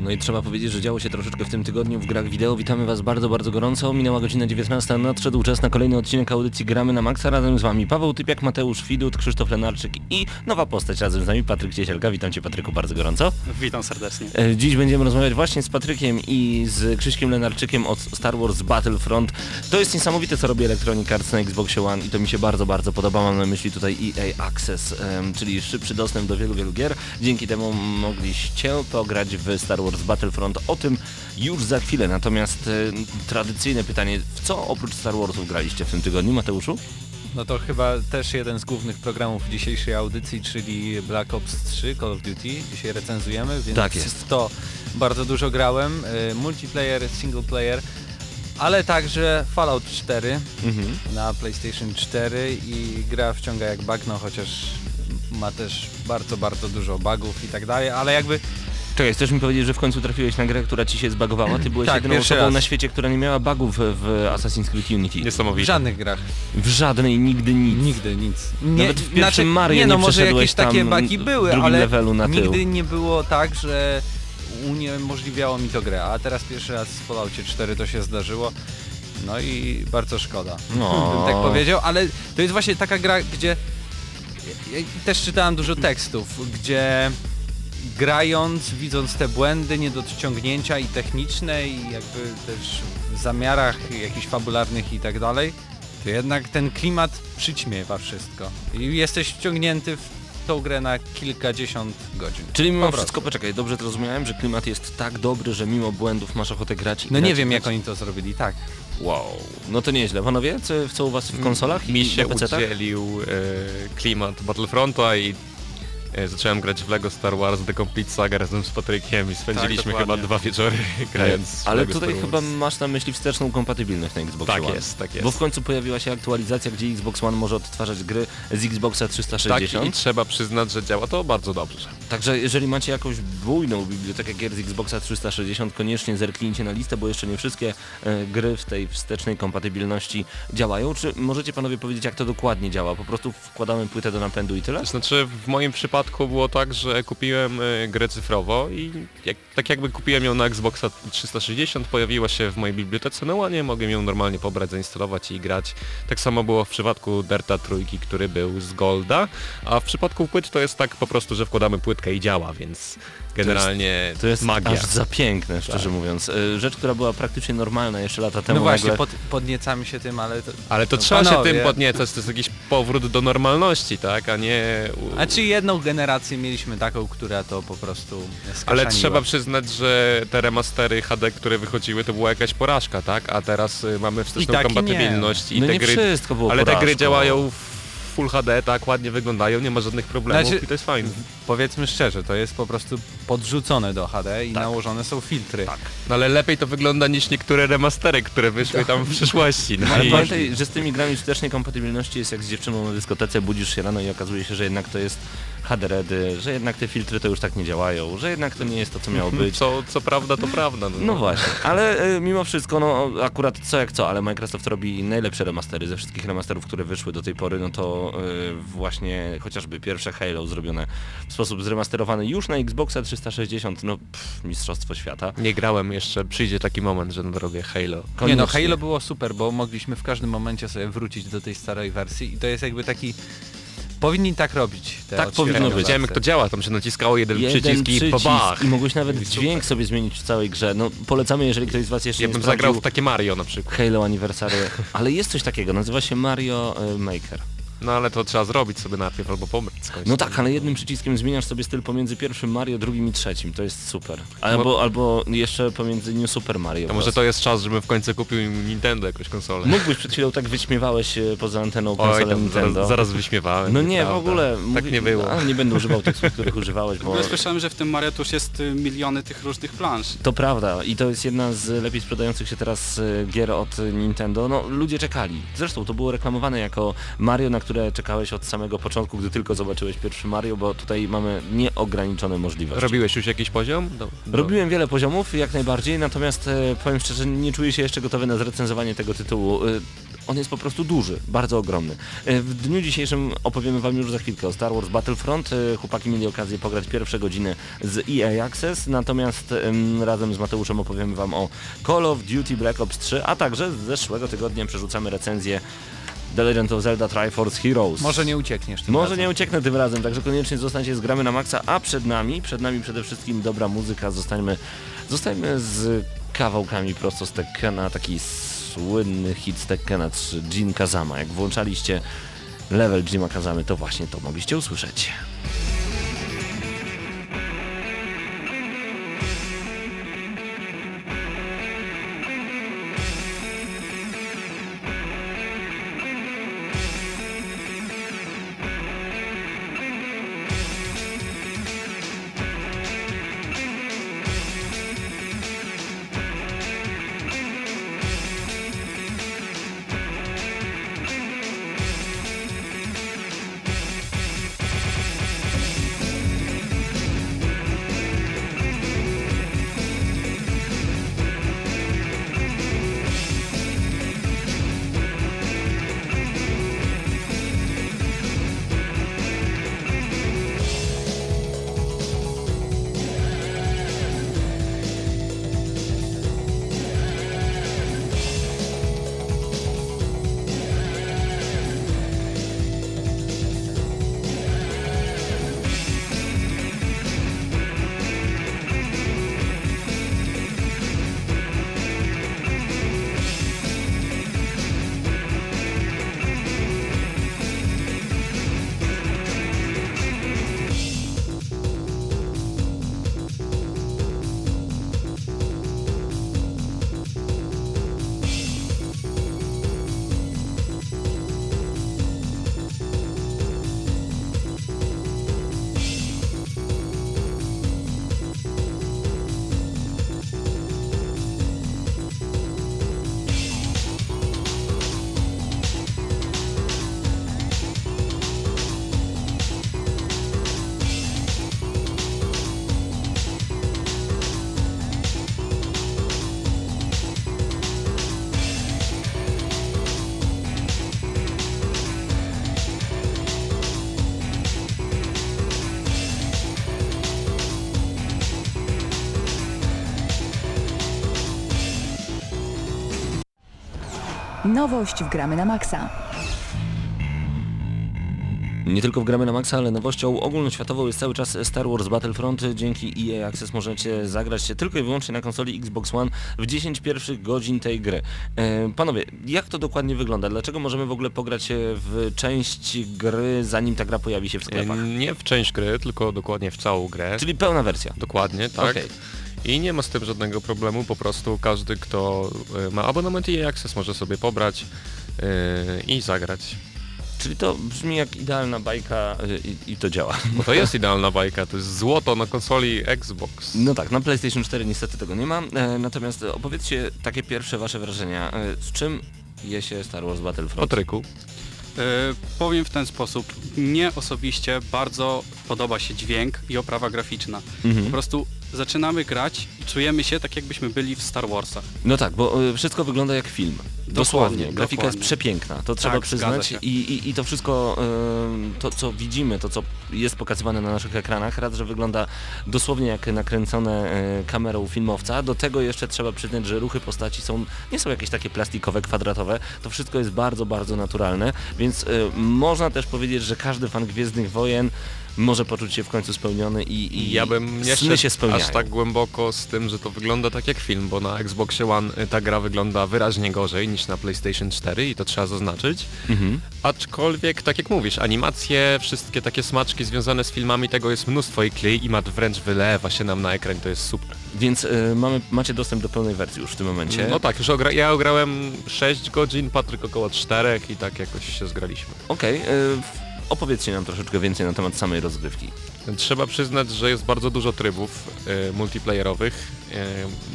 No i trzeba powiedzieć, że działo się troszeczkę w tym tygodniu w grach wideo. Witamy Was bardzo, bardzo gorąco. Minęła godzina 19, nadszedł czas na kolejny odcinek audycji Gramy na Maxa. Razem z Wami Paweł Typiak, Mateusz Fidut, Krzysztof Lenarczyk i nowa postać razem z nami, Patryk Ciesielka. Witam Cię, Patryku, bardzo gorąco. Witam serdecznie. Dziś będziemy rozmawiać właśnie z Patrykiem i z Krzyśkiem Lenarczykiem od Star Wars Battlefront. To jest niesamowite, co robi Electronic Arts na Xboxie One i to mi się bardzo, bardzo podoba. Mam na myśli tutaj EA Access, czyli szybszy dostęp do wielu, wielu gier. Dzięki temu mogliście pograć w Star Wars Battlefront. O tym już za chwilę. Natomiast tradycyjne pytanie, w co oprócz Star Warsów graliście w tym tygodniu, Mateuszu? No to chyba też jeden z głównych programów dzisiejszej audycji, czyli Black Ops 3, Call of Duty. Dzisiaj recenzujemy, więc tak jest. W to bardzo dużo grałem. Multiplayer, single player, ale także Fallout 4 na PlayStation 4 i gra wciąga jak bagno, chociaż ma też bardzo, bardzo dużo bugów i tak dalej, ale jakby... Czekaj, chcesz mi powiedzieć, że w końcu trafiłeś na grę, która ci się zbagowała? Ty byłeś tak, jedyną osobą na świecie, która nie miała bugów w Assassin's Creed Unity. Niesamowite. W żadnych grach. W żadnej, nigdy nic. Nigdy nic. Nie, nawet w pierwszym Mario nie przeszedłeś tam takie bugi były, ale levelu na tył. Nigdy nie było tak, że uniemożliwiało mi to grę, a teraz pierwszy raz w Falloutie 4 to się zdarzyło. No i bardzo szkoda, bym tak powiedział, ale to jest właśnie taka gra, gdzie... Ja też czytałem dużo tekstów, gdzie... grając, widząc te błędy, niedociągnięcia i techniczne i jakby też w zamiarach jakichś fabularnych i tak dalej, to jednak ten klimat przyćmiewa wszystko i jesteś wciągnięty w tą grę na kilkadziesiąt godzin. Czyli mimo wszystko, poczekaj, dobrze to rozumiałem, że klimat jest tak dobry, że mimo błędów masz ochotę grać? No nie wiem, jak oni to zrobili, tak. Wow, no to nieźle. Panowie, co u was w konsolach i na PC-tach? Mi się udzielił klimat Battlefronta i zacząłem grać w LEGO Star Wars The Complete Saga razem z Patrykiem i spędziliśmy chyba 2 wieczory grając. Ale LEGO tutaj chyba masz na myśli wsteczną kompatybilność na Xbox One. Tak jest. Bo w końcu pojawiła się aktualizacja, gdzie Xbox One może odtwarzać gry z Xboxa 360. Tak, i trzeba przyznać, że działa to bardzo dobrze. Także jeżeli macie jakąś bujną bibliotekę gier z Xboxa 360, koniecznie zerknijcie na listę, bo jeszcze nie wszystkie gry w tej wstecznej kompatybilności działają. Czy możecie panowie powiedzieć, jak to dokładnie działa? Po prostu wkładamy płytę do napędu i tyle? Znaczy, w moim przypadku było tak, że kupiłem grę cyfrowo i tak jakby kupiłem ją na Xboxa 360, pojawiła się w mojej bibliotece na One, mogłem ją normalnie pobrać, zainstalować i grać. Tak samo było w przypadku Dirta 3, który był z Golda, a w przypadku płyt to jest tak po prostu, że wkładamy płytkę i działa, więc generalnie to jest magia. Aż za piękne, szczerze mówiąc. Rzecz, która była praktycznie normalna jeszcze lata temu. No właśnie, nagle... podniecamy się tym, ale... To trzeba się tym podniecać, to jest jakiś powrót do normalności, tak, a nie... A czy jedną generację mieliśmy taką, która to po prostu skaszaniła. Ale trzeba przyznać, że te remastery HD, które wychodziły, to była jakaś porażka, tak, a teraz mamy wsteczną kompatybilność i te gry... wszystko było ale porażką. Te gry działają Full HD, tak ładnie wyglądają, nie ma żadnych problemów, znaczy, i to jest fajne. Powiedzmy szczerze, to jest po prostu podrzucone do HD i nałożone są filtry. Tak. No ale lepiej to wygląda niż niektóre remastery, które wyszły tam w przyszłości. No ale pamiętaj, że z tymi grami wstecznej kompatybilności jest jak z dziewczyną na dyskotece, budzisz się rano i okazuje się, że jednak to jest HDR-edy, że jednak te filtry to już tak nie działają, że jednak to nie jest to, co miało być. Co prawda, to prawda. No właśnie, ale mimo wszystko, no akurat co jak co, ale Microsoft robi najlepsze remastery ze wszystkich remasterów, które wyszły do tej pory, no to właśnie chociażby pierwsze Halo zrobione w sposób zremasterowany już na Xboxa 360, no mistrzostwo świata. Nie grałem jeszcze, przyjdzie taki moment, że na drogę Halo. Koniecznie. Nie no, Halo było super, bo mogliśmy w każdym momencie sobie wrócić do tej starej wersji i to jest jakby taki... Powinni tak robić. Tak powinno być. Widziałem, jak to działa, tam się naciskało jeden przycisk i babach. I mogłeś nawet dźwięk sobie zmienić w całej grze. No polecamy, jeżeli ktoś z was jeszcze nie sprawdził. Ja bym zagrał w takie Mario na przykład. Halo Anniversary. Ale jest coś takiego, nazywa się Mario Maker. No ale to trzeba zrobić sobie najpierw albo pomóc. No tak, ale jednym przyciskiem zmieniasz sobie styl pomiędzy pierwszym Mario, drugim i trzecim. To jest super. Albo jeszcze pomiędzy New Super Mario. To może to jest czas, żebym w końcu kupił Nintendo jakąś konsolę. Mógłbyś, przed chwilą tak wyśmiewałeś poza anteną konsolę Nintendo. Zaraz wyśmiewałem. No nie, w ogóle. Tak nie było. Nie będę używał tych słów, których używałeś, bo... Słyszałem, że w tym Mario to już jest miliony tych różnych plansz. To prawda i to jest jedna z lepiej sprzedających się teraz gier od Nintendo. No ludzie czekali. Zresztą to było reklamowane jako Mario, na które czekałeś od samego początku, gdy tylko zobaczyłeś pierwszy Mario, bo tutaj mamy nieograniczone możliwości. Robiłeś już jakiś poziom? Robiłem wiele poziomów, jak najbardziej, natomiast powiem szczerze, nie czuję się jeszcze gotowy na zrecenzowanie tego tytułu. on jest po prostu duży, bardzo ogromny. W dniu dzisiejszym opowiemy Wam już za chwilkę o Star Wars Battlefront. Chłopaki mieli okazję pograć pierwsze godziny z EA Access, natomiast razem z Mateuszem opowiemy Wam o Call of Duty Black Ops 3, a także z zeszłego tygodnia przerzucamy recenzję The Legend of Zelda Triforce Heroes. Może nie uciekniesz tym razem. Może nie ucieknę tym razem, także koniecznie zostańcie z Gramy na Maxa, a przed nami przede wszystkim dobra muzyka. Zostańmy z kawałkami prosto z Tekkena, taki słynny hit z Tekkena 3, Jin Kazama. Jak włączaliście level Jima Kazamy, to właśnie to mogliście usłyszeć. Nowość w Gramy na Maxa. Nie tylko w Gramy na Maxa, ale nowością ogólnoświatową jest cały czas Star Wars Battlefront. Dzięki EA Access możecie zagrać się tylko i wyłącznie na konsoli Xbox One w 10 pierwszych godzin tej gry. Panowie, jak to dokładnie wygląda? Dlaczego możemy w ogóle pograć w część gry, zanim ta gra pojawi się w sklepach? Nie w część gry, tylko dokładnie w całą grę. Czyli pełna wersja. Dokładnie, tak. Okay. I nie ma z tym żadnego problemu, po prostu każdy, kto ma abonament i EA Access, może sobie pobrać i zagrać. Czyli to brzmi jak idealna bajka i to działa. Bo to jest idealna bajka, to jest złoto na konsoli Xbox. No tak, na PlayStation 4 niestety tego nie ma, natomiast opowiedzcie takie pierwsze wasze wrażenia. Z czym je się Star Wars Battlefront? Patryku. Powiem w ten sposób, mnie osobiście bardzo podoba się dźwięk i oprawa graficzna. Mhm. Po prostu zaczynamy grać i czujemy się tak, jakbyśmy byli w Star Warsach. No tak, bo wszystko wygląda jak film. Dosłownie. Grafika jest przepiękna, to tak, trzeba przyznać. I to wszystko, to co widzimy, to co jest pokazywane na naszych ekranach, raz, że wygląda dosłownie jak nakręcone kamerą filmowca. Do tego jeszcze trzeba przyznać, że ruchy postaci nie są jakieś takie plastikowe, kwadratowe. To wszystko jest bardzo, bardzo naturalne, więc można też powiedzieć, że każdy fan Gwiezdnych Wojen może poczuć się w końcu spełniony i ja bym sny się spełniają. Aż tak głęboko z tym, że to wygląda tak jak film, bo na Xboxie One ta gra wygląda wyraźnie gorzej niż na PlayStation 4 i to trzeba zaznaczyć. Mhm. Aczkolwiek, tak jak mówisz, animacje, wszystkie takie smaczki związane z filmami, tego jest mnóstwo i klimat wręcz wylewa się nam na ekran, to jest super. Więc macie dostęp do pełnej wersji już w tym momencie. No tak, już ja grałem 6 godzin, Patryk około 4 i tak jakoś się zgraliśmy. Okej. Opowiedzcie nam troszeczkę więcej na temat samej rozgrywki. Trzeba przyznać, że jest bardzo dużo trybów multiplayerowych.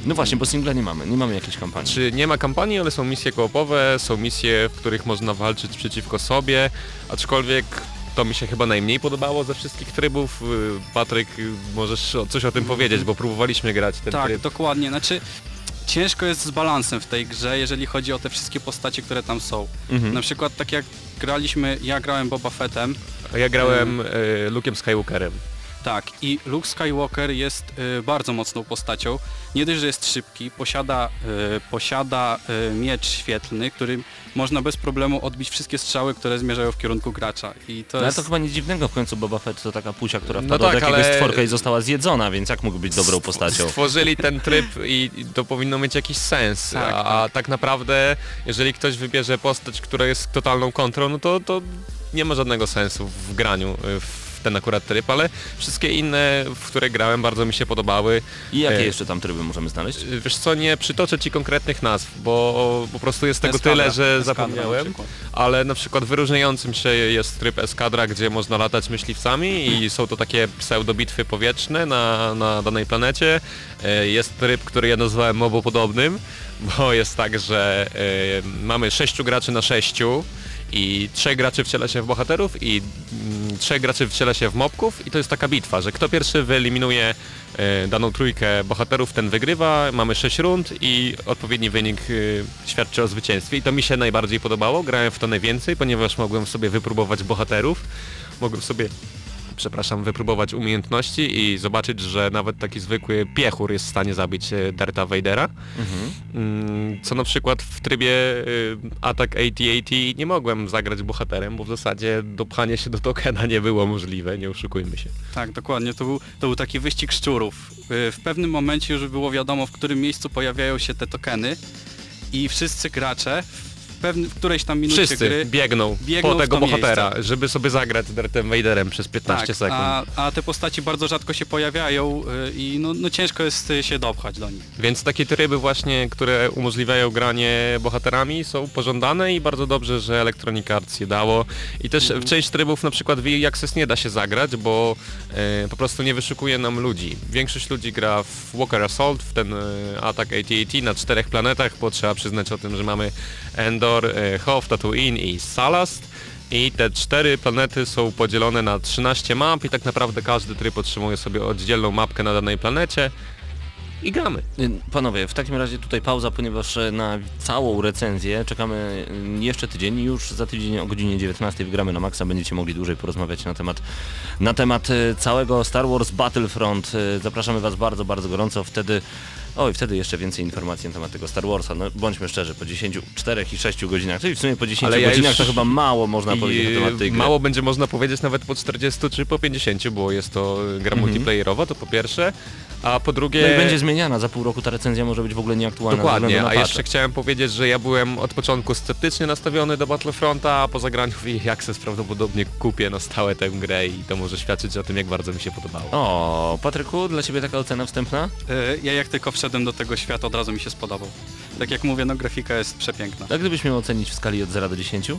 No właśnie, bo singla nie mamy jakiejś kampanii. Czy nie ma kampanii, ale są misje koopowe, są misje, w których można walczyć przeciwko sobie, aczkolwiek to mi się chyba najmniej podobało ze wszystkich trybów. Patryk, możesz coś o tym powiedzieć, bo próbowaliśmy grać ten tryb. Tak, dokładnie. Znaczy, ciężko jest z balansem w tej grze, jeżeli chodzi o te wszystkie postacie, które tam są. Mhm. Na przykład tak jak graliśmy, ja grałem Boba Fettem. A ja grałem Luke'em Skywalkerem. Tak, i Luke Skywalker jest bardzo mocną postacią. Nie dość, że jest szybki, posiada miecz świetlny, którym można bez problemu odbić wszystkie strzały, które zmierzają w kierunku gracza. I to jest... Ale to chyba nic dziwnego, w końcu Boba Fett to taka pusia, która wpadła do jakiegoś stworka i została zjedzona, więc jak mógł być dobrą postacią? Stworzyli ten tryb i to powinno mieć jakiś sens, tak, a tak naprawdę jeżeli ktoś wybierze postać, która jest totalną kontrą, no to nie ma żadnego sensu w graniu w ten akurat tryb, ale wszystkie inne, w które grałem, bardzo mi się podobały. I jakie jeszcze tam tryby możemy znaleźć? Wiesz co, nie przytoczę ci konkretnych nazw, bo po prostu jest tego tyle, że zapomniałem, ale na przykład wyróżniającym się jest tryb Eskadra, gdzie można latać myśliwcami i są to takie pseudobitwy powietrzne na danej planecie. Jest tryb, który ja nazwałem mobopodobnym, bo jest tak, że mamy 6 graczy na 6 i 3 graczy wciela się w bohaterów i 3 graczy wciela się w mobków i to jest taka bitwa, że kto pierwszy wyeliminuje daną trójkę bohaterów, ten wygrywa, mamy 6 rund i odpowiedni wynik świadczy o zwycięstwie. I to mi się najbardziej podobało, grałem w to najwięcej, ponieważ mogłem sobie wypróbować bohaterów, mogłem sobie... wypróbować umiejętności i zobaczyć, że nawet taki zwykły piechur jest w stanie zabić Dartha Vadera, co na przykład w trybie atak AT-AT nie mogłem zagrać bohaterem, bo w zasadzie dopchanie się do tokena nie było możliwe, nie oszukujmy się. Tak, dokładnie, to był taki wyścig szczurów. W pewnym momencie już było wiadomo, w którym miejscu pojawiają się te tokeny i wszyscy gracze w którejś tam minucie wszyscy gry biegną po tego bohatera, miejsce, żeby sobie zagrać Darthem Vaderem przez 15 sekund. A te postaci bardzo rzadko się pojawiają i no ciężko jest się dopchać do nich. Więc takie tryby właśnie, które umożliwiają granie bohaterami, są pożądane i bardzo dobrze, że Electronic Arts je dało. I też w część trybów, na przykład w EA Access, nie da się zagrać, bo po prostu nie wyszukuje nam ludzi. Większość ludzi gra w Walker Assault, w ten atak AT-AT na 4 planetach, bo trzeba przyznać o tym, że mamy Endor, Hoth, Tatooine i Salast i te 4 planety są podzielone na 13 map i tak naprawdę każdy tryb otrzymuje sobie oddzielną mapkę na danej planecie i gramy. Panowie, w takim razie tutaj pauza, ponieważ na całą recenzję czekamy jeszcze tydzień i już za tydzień o godzinie 19 wygramy na maksa, będziecie mogli dłużej porozmawiać na temat całego Star Wars Battlefront. Zapraszamy Was bardzo, bardzo gorąco, wtedy jeszcze więcej informacji na temat tego Star Warsa. No bądźmy szczerzy, po 10, 4 i 6 godzinach, czyli w sumie po 10 godzinach to chyba mało można powiedzieć na temat tej gry. Mało będzie można powiedzieć nawet po 40 czy po 50, bo jest to gra multiplayerowa, to po pierwsze, a po drugie... No i będzie zmieniana, za pół roku ta recenzja może być w ogóle nieaktualna. Dokładnie, a jeszcze chciałem powiedzieć, że ja byłem od początku sceptycznie nastawiony do Battlefronta, a po zagraniu w EA Access prawdopodobnie kupię na stałe tę grę i to może świadczyć o tym, jak bardzo mi się podobało. O, Patryku, dla Ciebie taka ocena wstępna? Ja jak tylko wszedłem do tego świata, od razu mi się spodobał. Tak jak mówię, grafika jest przepiękna. A gdybyś miał ocenić w skali od 0 do 10?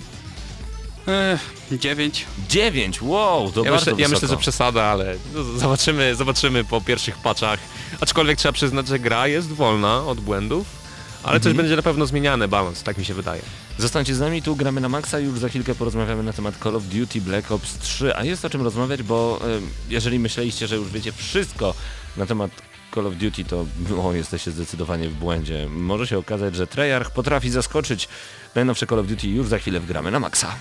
9. 9? Wow, to bardzo wysoko. Ja myślę, że przesada, ale zobaczymy po pierwszych patchach. Aczkolwiek trzeba przyznać, że gra jest wolna od błędów, ale coś będzie na pewno zmieniane, balans, tak mi się wydaje. Zostańcie z nami, tu gramy na maksa i już za chwilkę porozmawiamy na temat Call of Duty Black Ops 3, a jest o czym rozmawiać, bo jeżeli myśleliście, że już wiecie wszystko na temat Call of Duty, to jesteście zdecydowanie w błędzie. Może się okazać, że Treyarch potrafi zaskoczyć. Najnowsze Call of Duty już za chwilę wgramy na maksa.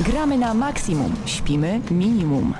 Gramy na maksimum, śpimy minimum.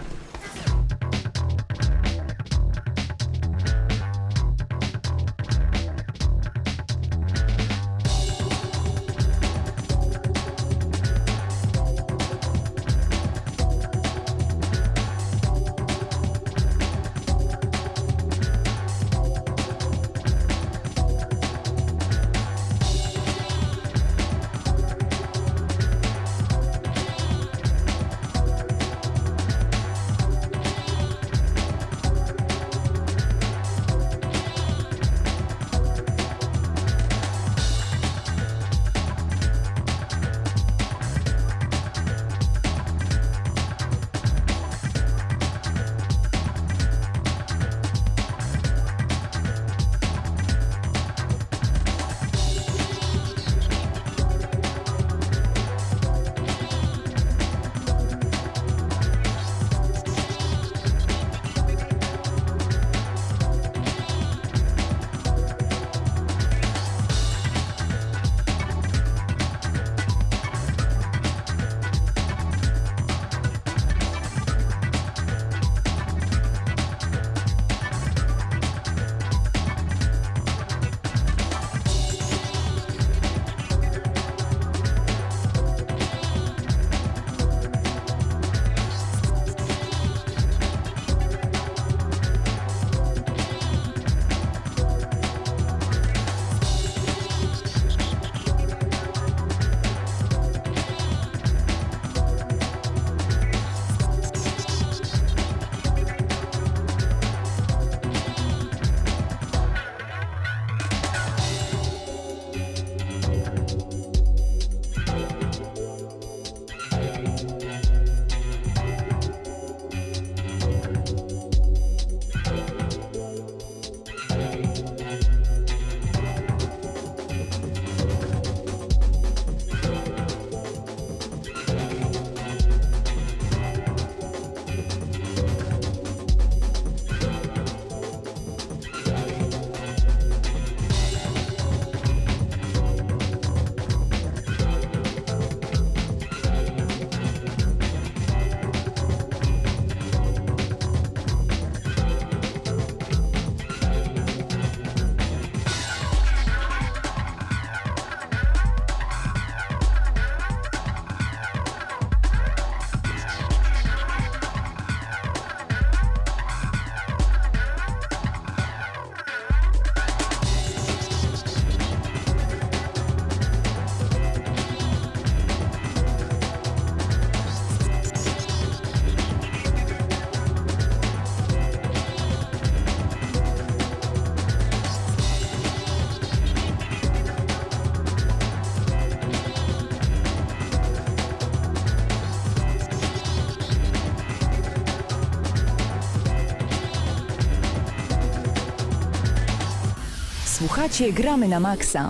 Słuchacie, gramy na maksa.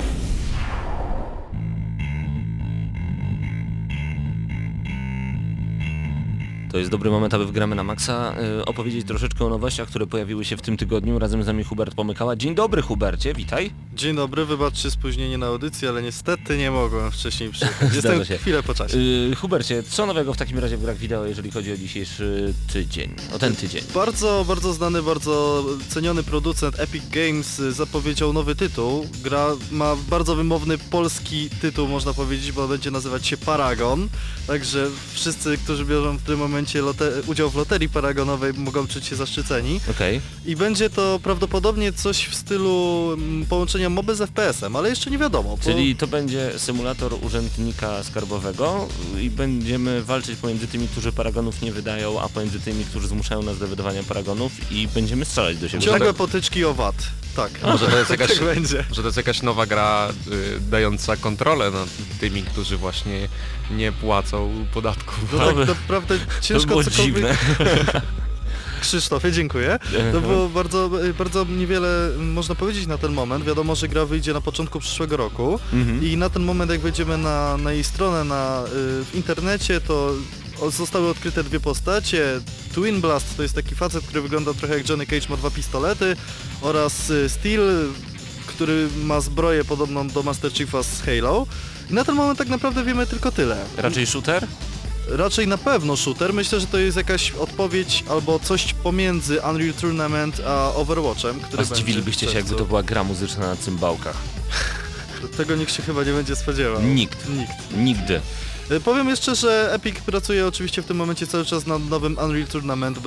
To jest dobry moment, aby w Gramy na Maxa opowiedzieć troszeczkę o nowościach, które pojawiły się w tym tygodniu. Razem z nami Hubert Pomykała. Dzień dobry, Hubercie, witaj. Dzień dobry, wybaczcie spóźnienie na audycję, ale niestety nie mogłem wcześniej przyjechać. Jestem chwilę po czasie. Hubercie, co nowego w takim razie w grach wideo, jeżeli chodzi o dzisiejszy tydzień, o ten tydzień? Bardzo, bardzo znany, bardzo ceniony producent Epic Games zapowiedział nowy tytuł. Gra ma bardzo wymowny polski tytuł, można powiedzieć, bo będzie nazywać się Paragon. Także wszyscy, którzy biorą w tym momencie udział w loterii paragonowej, mogą czuć się zaszczyceni. Okay. I będzie to prawdopodobnie coś w stylu połączenia moby z FPS-em, ale jeszcze nie wiadomo. Czyli to będzie symulator urzędnika skarbowego i będziemy walczyć pomiędzy tymi, którzy paragonów nie wydają, a pomiędzy tymi, którzy zmuszają nas do wydawania paragonów, i będziemy strzelać do siebie. Ciągłe potyczki o VAT. Tak, może to jest jakaś, tak będzie. Może to jest jakaś nowa gra dająca kontrolę nad tymi, którzy właśnie nie płacą podatków. No tak naprawdę ciężko to było dziwne. Krzysztofie, dziękuję. To było bardzo, bardzo niewiele można powiedzieć na ten moment. Wiadomo, że gra wyjdzie na początku przyszłego roku i na ten moment, jak wejdziemy na jej stronę w internecie, to zostały odkryte dwie postacie. Twin Blast to jest taki facet, który wygląda trochę jak Johnny Cage, ma dwa pistolety, oraz Steel, który ma zbroję podobną do Master Chiefa z Halo. I na ten moment tak naprawdę wiemy tylko tyle. Raczej shooter? Raczej na pewno shooter. Myślę, że to jest jakaś odpowiedź albo coś pomiędzy Unreal Tournament a Overwatchem, który będzie... A zdziwilibyście się, jakby to była gra muzyczna na cymbałkach. Tego nikt się chyba nie będzie spodziewał. Nikt. Nigdy. Powiem jeszcze, że Epic pracuje oczywiście w tym momencie cały czas nad nowym Unreal Tournament,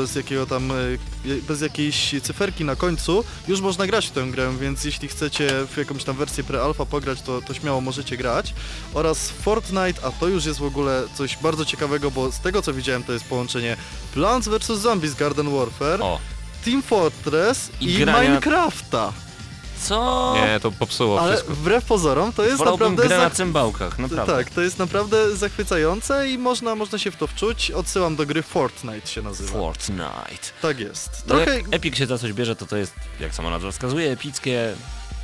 bez jakiejś cyferki na końcu. Już można grać w tę grę, więc jeśli chcecie w jakąś tam wersję pre-alpha pograć, to śmiało możecie grać. Oraz Fortnite, a to już jest w ogóle coś bardzo ciekawego, bo z tego co widziałem, to jest połączenie Plants vs. Zombies Garden Warfare, Team Fortress i Minecrafta. Co? Nie, to popsuło ale wszystko. Ale wbrew pozorom to jest naprawdę... na cymbałkach, naprawdę. Tak, to jest naprawdę zachwycające i można się w to wczuć. Odsyłam do gry Fortnite się nazywa. Fortnite. Tak jest. Trochę... Jak Epic się za coś bierze, to jest, jak sama nazwa wskazuje, epickie.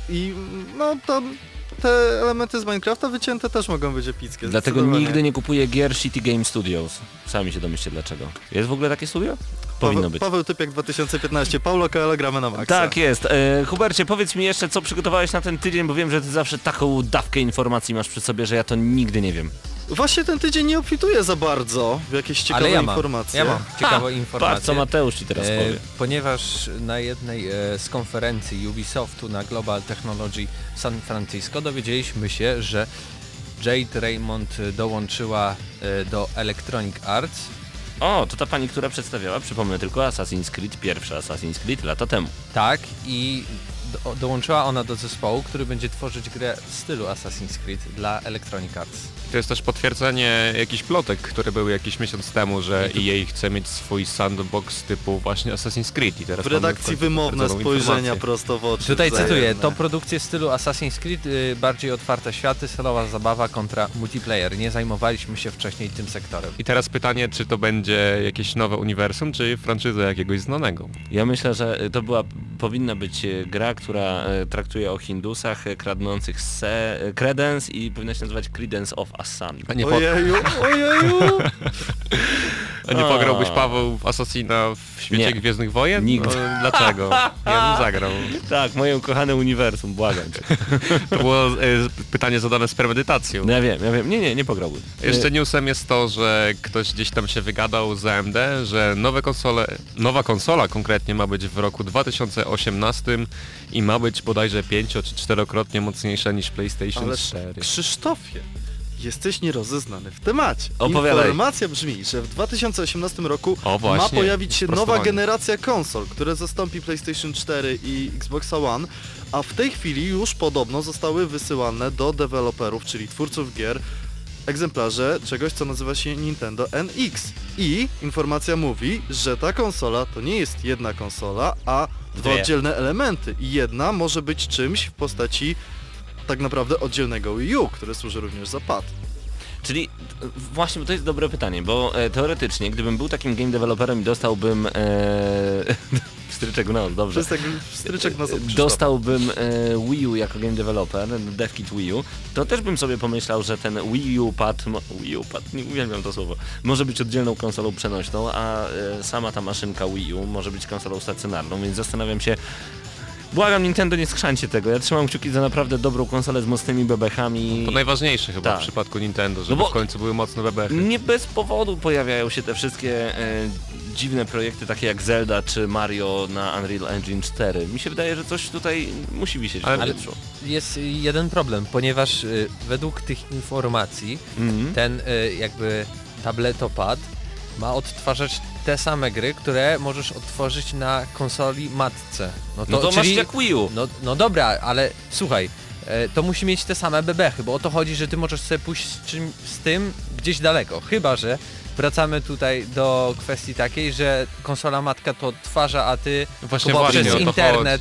I no tam te elementy z Minecrafta wycięte też mogą być epickie. Dlatego nigdy nie kupuję gier Shitty Game Studios. Sami się domyślcie dlaczego. Jest w ogóle takie studio? Powinno być. Paweł Typiak 2015, Paulo Coelho, gramy na maksa. Tak jest. Hubercie, powiedz mi jeszcze, co przygotowałeś na ten tydzień, bo wiem, że ty zawsze taką dawkę informacji masz przy sobie, że ja to nigdy nie wiem. Właśnie ten tydzień nie obfituje za bardzo w jakieś ciekawe informacje. Ja mam ciekawe informacje. Patrz, co Mateusz ci teraz powie. Ponieważ na jednej z konferencji Ubisoftu na Global Technology San Francisco dowiedzieliśmy się, że Jade Raymond dołączyła do Electronic Arts. O, to ta pani, która przedstawiała, przypomnę tylko, Assassin's Creed, pierwszy Assassin's Creed lata temu. Tak, i dołączyła ona do zespołu, który będzie tworzyć grę w stylu Assassin's Creed dla Electronic Arts. To jest też potwierdzenie jakichś plotek, które były jakiś miesiąc temu, że EA chce mieć swój sandbox typu właśnie Assassin's Creed. I teraz w redakcji wymowne spojrzenia prosto w oczy. Tutaj cytuję, to produkcje w stylu Assassin's Creed, bardziej otwarte światy, solowa zabawa kontra multiplayer. Nie zajmowaliśmy się wcześniej tym sektorem. I teraz pytanie, czy to będzie jakieś nowe uniwersum, czy franczyza jakiegoś znanego? Ja myślę, że to powinna być gra, która traktuje o hindusach kradnących credence i powinna się nazywać Credence of Assam. Ojeju! A nie pograłbyś, Paweł, w Assassina w świecie Gwiezdnych Wojen? Nigdy. No, dlaczego? Ja bym zagrał. Tak, moje ukochane uniwersum, błagam cię. To było pytanie zadane z premedytacją. No, ja wiem. Nie pograłbym. Jeszcze newsem jest to, że ktoś gdzieś tam się wygadał z AMD, że nowa konsola konkretnie ma być w roku 2018 i ma być bodajże 5- czy 4-krotnie mocniejsza niż PlayStation 4. Krzysztofie, jesteś nierozeznany w temacie. Opowiadaj. Informacja brzmi, że w 2018 roku ma pojawić się nowa generacja konsol, która zastąpi PlayStation 4 i Xbox One, a w tej chwili już podobno zostały wysyłane do deweloperów, czyli twórców gier, egzemplarze czegoś, co nazywa się Nintendo NX. I informacja mówi, że ta konsola to nie jest jedna konsola, a dwa oddzielne elementy. I jedna może być czymś w postaci tak naprawdę oddzielnego Wii U, które służy również za pad. Czyli właśnie to jest dobre pytanie, bo teoretycznie, gdybym był takim game developerem i dostałbym Pstryczek w nos, dobrze. Pstryczek w nos od Krzysztofa. Dostałbym Wii U jako game developer, devkit Wii U, to też bym sobie pomyślał, że ten Wii U Pad, nie uwielbiam to słowo, może być oddzielną konsolą przenośną, a sama ta maszynka Wii U może być konsolą stacjonarną, więc zastanawiam się, błagam Nintendo, nie skrzańcie tego, ja trzymam kciuki za naprawdę dobrą konsolę z mocnymi bebechami. To najważniejsze chyba w przypadku Nintendo, żeby w końcu były mocne bebechy. Nie bez powodu pojawiają się te wszystkie dziwne projekty takie jak Zelda czy Mario na Unreal Engine 4. Mi się wydaje, że coś tutaj musi wisieć w powietrzu. Jest jeden problem, ponieważ według tych informacji ten jakby tabletopad ma odtwarzać te same gry, które możesz odtworzyć na konsoli matce. No to czyli, masz jak Wii U. No dobra, ale słuchaj, to musi mieć te same bebechy, bo o to chodzi, że ty możesz sobie pójść z tym gdzieś daleko. Chyba że wracamy tutaj do kwestii takiej, że konsola matka to odtwarza, a ty poprzez internet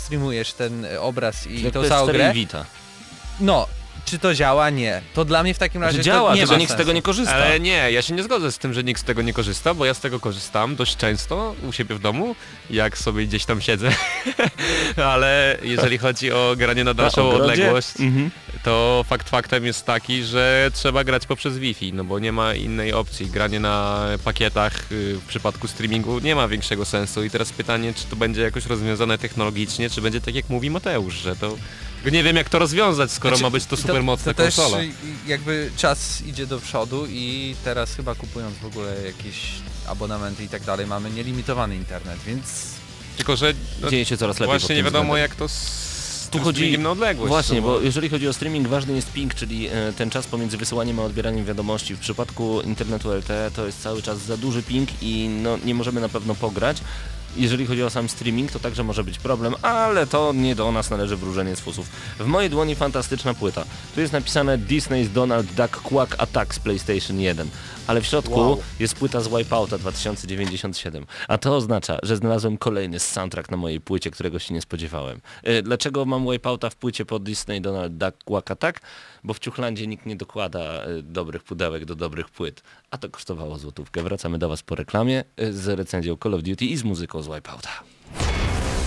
streamujesz ten obraz i tą całą grę. No. Czy to działa? Nie. To dla mnie w takim razie działa, to nie ma, że nikt z tego nie korzysta. Ale nie, ja się nie zgodzę z tym, że nikt z tego nie korzysta, bo ja z tego korzystam dość często u siebie w domu, jak sobie gdzieś tam siedzę. Ale jeżeli chodzi o granie na dalszą odległość, to faktem jest taki, że trzeba grać poprzez Wi-Fi, no bo nie ma innej opcji. Granie na pakietach w przypadku streamingu nie ma większego sensu. I teraz pytanie, czy to będzie jakoś rozwiązane technologicznie, czy będzie tak jak mówi Mateusz, że to... Nie wiem jak to rozwiązać, skoro ma być to super mocna konsola. Też jakby czas idzie do przodu i teraz chyba kupując w ogóle jakieś abonamenty i tak dalej mamy nielimitowany internet, więc... Tylko, że dzieje się coraz lepiej. Właśnie nie wiadomo jak to... Tu chodzi na odległość. Właśnie, bo jeżeli chodzi o streaming, ważny jest ping, czyli ten czas pomiędzy wysyłaniem a odbieraniem wiadomości. W przypadku internetu LTE to jest cały czas za duży ping i no, nie możemy na pewno pograć. Jeżeli chodzi o sam streaming, to także może być problem, ale to nie do nas należy wróżenie z fusów. W mojej dłoni fantastyczna płyta. Tu jest napisane Disney's Donald Duck Quack Attack z PlayStation 1, ale w środku jest płyta z Wipeouta 2097, a to oznacza, że znalazłem kolejny soundtrack na mojej płycie, którego się nie spodziewałem. Dlaczego mam Wipeouta w płycie po Disney Donald Duck Quack Attack? Bo w Ciuchlandzie nikt nie dokłada dobrych pudełek do dobrych płyt, a to kosztowało złotówkę. Wracamy do Was po reklamie z recenzją Call of Duty i z muzyką z Wipeouta.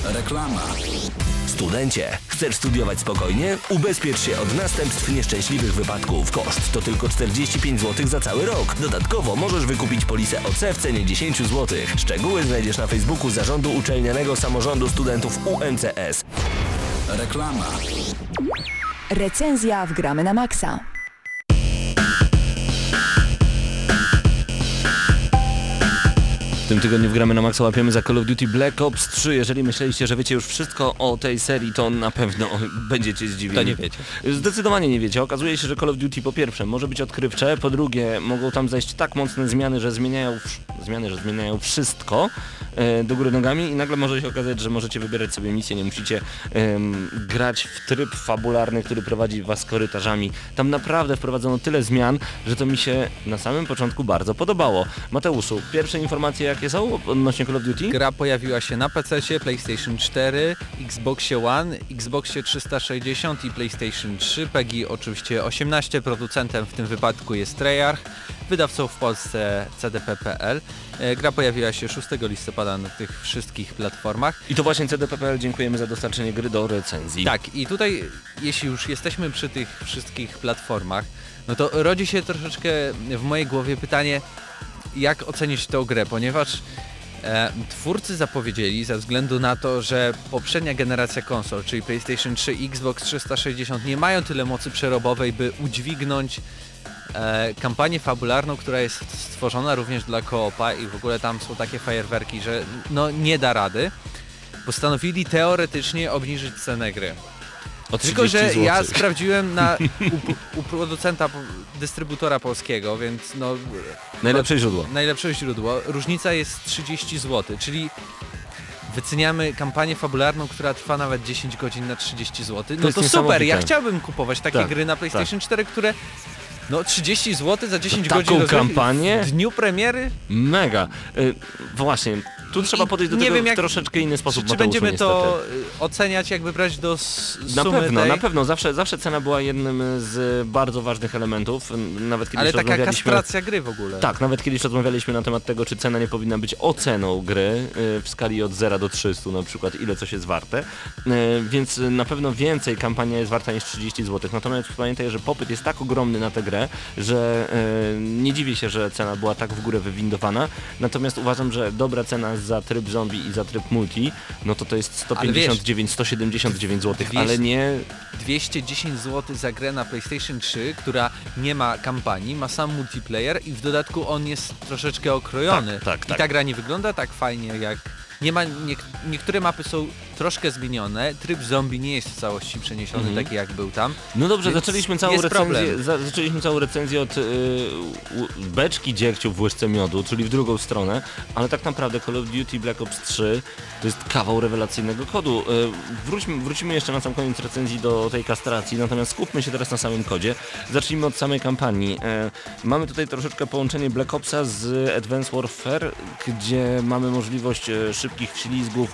Reklama. Studencie, chcesz studiować spokojnie? Ubezpiecz się od następstw nieszczęśliwych wypadków. Koszt to tylko 45 zł za cały rok. Dodatkowo możesz wykupić polisę OC w cenie 10 zł. Szczegóły znajdziesz na Facebooku Zarządu Uczelnianego Samorządu Studentów UMCS. Reklama. Recenzja w Gramy na Maxa. W tym tygodniu w Gramy na Maxa łapiemy za Call of Duty Black Ops 3. Jeżeli myśleliście, że wiecie już wszystko o tej serii, to na pewno będziecie zdziwieni. To nie wiecie. Zdecydowanie nie wiecie. Okazuje się, że Call of Duty po pierwsze może być odkrywcze, po drugie mogą tam zajść tak mocne zmiany, że zmieniają wszystko do góry nogami i nagle może się okazać, że możecie wybierać sobie misję, nie musicie grać w tryb fabularny, który prowadzi was korytarzami. Tam naprawdę wprowadzono tyle zmian, że to mi się na samym początku bardzo podobało. Mateuszu, pierwsze informacje jakie są odnośnie Call of Duty? Gra pojawiła się na PC, PlayStation 4, Xboxie One, Xboxie 360 i PlayStation 3, PEGI oczywiście 18, producentem w tym wypadku jest Treyarch, wydawcą w Polsce CDP.pl. Gra pojawiła się 6 listopada na tych wszystkich platformach. I to właśnie CDP.pl, dziękujemy za dostarczenie gry do recenzji. Tak, i tutaj jeśli już jesteśmy przy tych wszystkich platformach, no to rodzi się troszeczkę w mojej głowie pytanie, jak ocenić tę grę, ponieważ twórcy zapowiedzieli, ze względu na to, że poprzednia generacja konsol, czyli PlayStation 3 i Xbox 360 nie mają tyle mocy przerobowej, by udźwignąć kampanię fabularną, która jest stworzona również dla koopa i w ogóle tam są takie fajerwerki, że no nie da rady, postanowili teoretycznie obniżyć cenę gry. Tylko, że ja sprawdziłem na u producenta, dystrybutora polskiego, więc no... Najlepsze źródło. Najlepsze źródło. Różnica jest 30 zł, czyli wyceniamy kampanię fabularną, która trwa nawet 10 godzin na 30 zł. No to super, ja chciałbym kupować takie gry na PlayStation 4, które... No 30 zł za 10 godzin... Taką kampanię? W dniu premiery? Mega. Właśnie. Tu trzeba podejść do tego w troszeczkę inny sposób, Mateuszu, niestety. Czy będziemy to oceniać, jakby brać do sumy? Na pewno. Zawsze cena była jednym z bardzo ważnych elementów. Nawet kiedyś rozmawialiśmy... kastracja gry w ogóle. Tak, nawet kiedyś rozmawialiśmy na temat tego, czy cena nie powinna być oceną gry w skali od 0 do 300 na przykład, ile coś jest warte. Więc na pewno więcej kampania jest warta niż 30 zł. Natomiast pamiętaj, że popyt jest tak ogromny na tę grę, że nie dziwię się, że cena była tak w górę wywindowana. Natomiast uważam, że dobra cena za tryb zombie i za tryb multi, no to jest 179 zł, ale nie... 210 zł za grę na PlayStation 3, która nie ma kampanii, ma sam multiplayer i w dodatku on jest troszeczkę okrojony. Tak. I ta gra nie wygląda tak fajnie jak... Niektóre mapy są troszkę zmienione, tryb zombie nie jest w całości przeniesiony taki jak był tam. No dobrze, zaczęliśmy całą recenzję od beczki dziegciu w łyżce miodu, czyli w drugą stronę, ale tak naprawdę Call of Duty Black Ops 3 to jest kawał rewelacyjnego kodu. Wrócimy jeszcze na sam koniec recenzji do tej kastracji, natomiast skupmy się teraz na samym kodzie. Zacznijmy od samej kampanii. Mamy tutaj troszeczkę połączenie Black Opsa z Advanced Warfare, gdzie mamy możliwość szybkich wślizgów,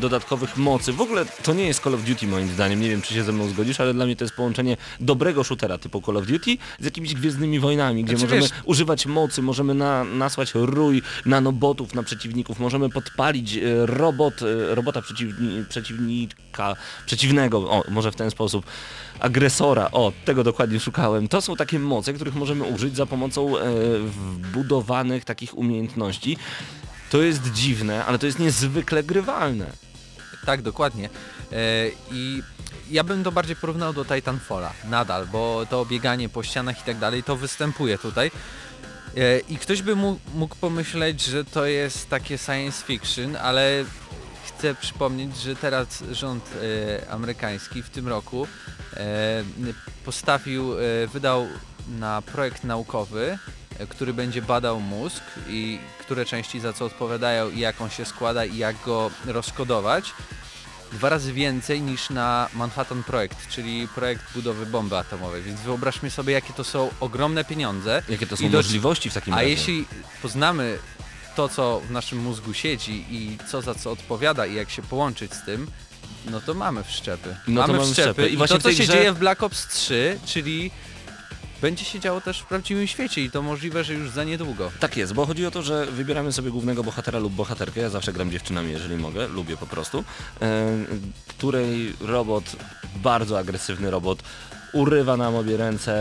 dodatkowych mocy. W ogóle to nie jest Call of Duty moim zdaniem, nie wiem czy się ze mną zgodzisz, ale dla mnie to jest połączenie dobrego shootera typu Call of Duty z jakimiś Gwiezdnymi Wojnami, gdzie możemy używać mocy, możemy nasłać rój nanobotów na przeciwników, możemy podpalić robota przeciwnika, może w ten sposób, agresora, tego dokładnie szukałem. To są takie moce, których możemy użyć za pomocą wbudowanych takich umiejętności. To jest dziwne, ale to jest niezwykle grywalne. Tak, dokładnie. I ja bym to bardziej porównał do Titanfalla nadal, bo to bieganie po ścianach i tak dalej to występuje tutaj. I ktoś by mógł pomyśleć, że to jest takie science fiction, ale chcę przypomnieć, że teraz rząd amerykański w tym roku wydał na projekt naukowy, który będzie badał mózg i które części za co odpowiadają i jak on się składa i jak go rozkodować, 2 razy więcej niż na Manhattan Projekt, czyli projekt budowy bomby atomowej. Więc wyobraźmy sobie, jakie to są ogromne pieniądze. Jakie to są możliwości w takim razie. A jeśli poznamy to, co w naszym mózgu siedzi i co za co odpowiada i jak się połączyć z tym, no to mamy wszczepy. I właśnie to, co się dzieje w Black Ops 3, czyli... będzie się działo też w prawdziwym świecie i to możliwe, że już za niedługo. Tak jest, bo chodzi o to, że wybieramy sobie głównego bohatera lub bohaterkę, ja zawsze gram dziewczynami, jeżeli mogę, lubię po prostu, której robot, bardzo agresywny robot, urywa nam obie ręce,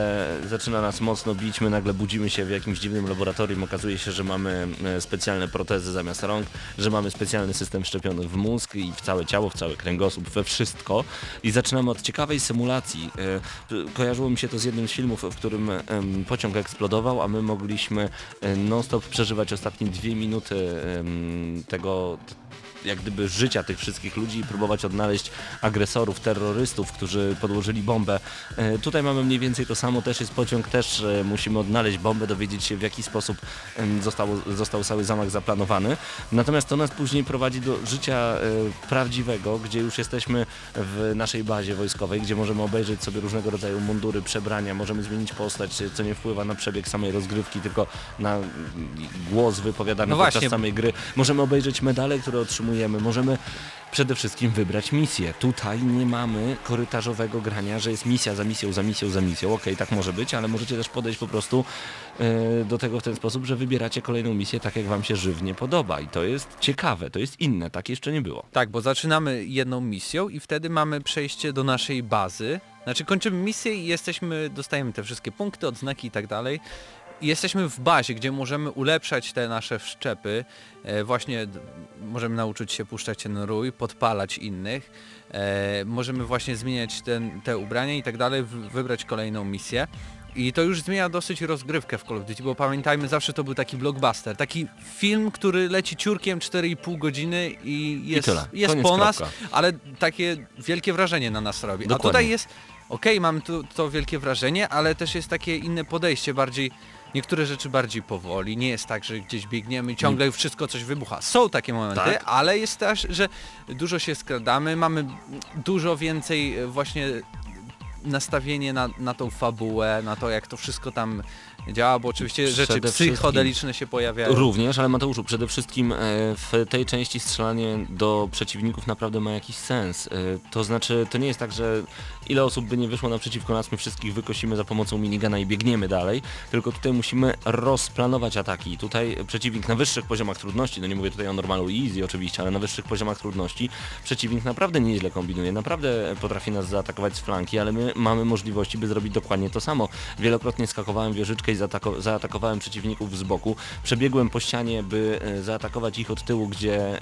zaczyna nas mocno bić, my nagle budzimy się w jakimś dziwnym laboratorium, okazuje się, że mamy specjalne protezy zamiast rąk, że mamy specjalny system wszczepiony w mózg i w całe ciało, w cały kręgosłup, we wszystko i zaczynamy od ciekawej symulacji. Kojarzyło mi się to z jednym z filmów, w którym pociąg eksplodował, a my mogliśmy non-stop przeżywać ostatnie 2 minuty tego... jak gdyby życia tych wszystkich ludzi i próbować odnaleźć agresorów, terrorystów, którzy podłożyli bombę. Tutaj mamy mniej więcej to samo, też jest pociąg, też musimy odnaleźć bombę, dowiedzieć się w jaki sposób został cały zamach zaplanowany. Natomiast to nas później prowadzi do życia prawdziwego, gdzie już jesteśmy w naszej bazie wojskowej, gdzie możemy obejrzeć sobie różnego rodzaju mundury, przebrania, możemy zmienić postać, co nie wpływa na przebieg samej rozgrywki, tylko na głos wypowiadany podczas samej gry. Możemy obejrzeć medale, które otrzymujemy. Możemy przede wszystkim wybrać misję. Tutaj nie mamy korytarzowego grania, że jest misja za misją. Okej, tak może być, ale możecie też podejść po prostu do tego w ten sposób, że wybieracie kolejną misję tak, jak wam się żywnie podoba. I to jest ciekawe, to jest inne, tak jeszcze nie było. Tak, bo zaczynamy jedną misją i wtedy mamy przejście do naszej bazy. Znaczy kończymy misję i dostajemy te wszystkie punkty, odznaki i tak dalej. Jesteśmy w bazie, gdzie możemy ulepszać te nasze wszczepy, właśnie możemy nauczyć się puszczać ten rój, podpalać innych, możemy właśnie zmieniać te ubrania i tak dalej, wybrać kolejną misję. I to już zmienia dosyć rozgrywkę w Call of Duty, bo pamiętajmy, zawsze to był taki blockbuster, taki film, który leci ciurkiem 4,5 godziny i jest po nas, ale takie wielkie wrażenie na nas robi. Dokładnie. A tutaj jest, mamy to wielkie wrażenie, ale też jest takie inne podejście, bardziej... Niektóre rzeczy bardziej powoli, nie jest tak, że gdzieś biegniemy i ciągle wszystko coś wybucha. Są takie momenty, ale jest też, że dużo się skradamy, mamy dużo więcej właśnie nastawienie na tą fabułę, na to, jak to wszystko tam działa, bo oczywiście rzeczy psychodeliczne się pojawiają. Również, ale Mateuszu, przede wszystkim w tej części strzelanie do przeciwników naprawdę ma jakiś sens. To znaczy, to nie jest tak, że ile osób by nie wyszło naprzeciwko nas, my wszystkich wykosimy za pomocą minigana i biegniemy dalej, tylko tutaj musimy rozplanować ataki. Tutaj przeciwnik na wyższych poziomach trudności, no nie mówię tutaj o normalu i easy oczywiście, ale na wyższych poziomach trudności przeciwnik naprawdę nieźle kombinuje, naprawdę potrafi nas zaatakować z flanki, ale my mamy możliwości, by zrobić dokładnie to samo. Wielokrotnie skakowałem wieżyczkę i zaatakowałem przeciwników z boku, przebiegłem po ścianie, by zaatakować ich od tyłu, gdzie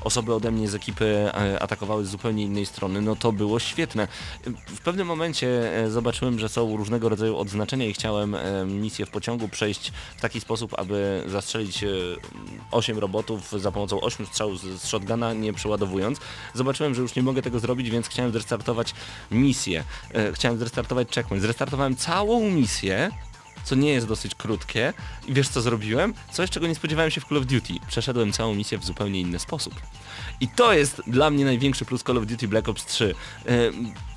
osoby ode mnie z ekipy atakowały z zupełnie innej strony, no to było świetne. W pewnym momencie zobaczyłem, że są różnego rodzaju odznaczenia i chciałem misję w pociągu przejść w taki sposób, aby zastrzelić 8 robotów za pomocą 8 strzałów z shotguna, nie przeładowując. Zobaczyłem, że już nie mogę tego zrobić, więc chciałem zrestartować misję. Chciałem zrestartować checkpoint. Zrestartowałem całą misję, co nie jest dosyć krótkie. I wiesz co zrobiłem? Coś, czego nie spodziewałem się w Call of Duty. Przeszedłem całą misję w zupełnie inny sposób. I to jest dla mnie największy plus Call of Duty Black Ops 3.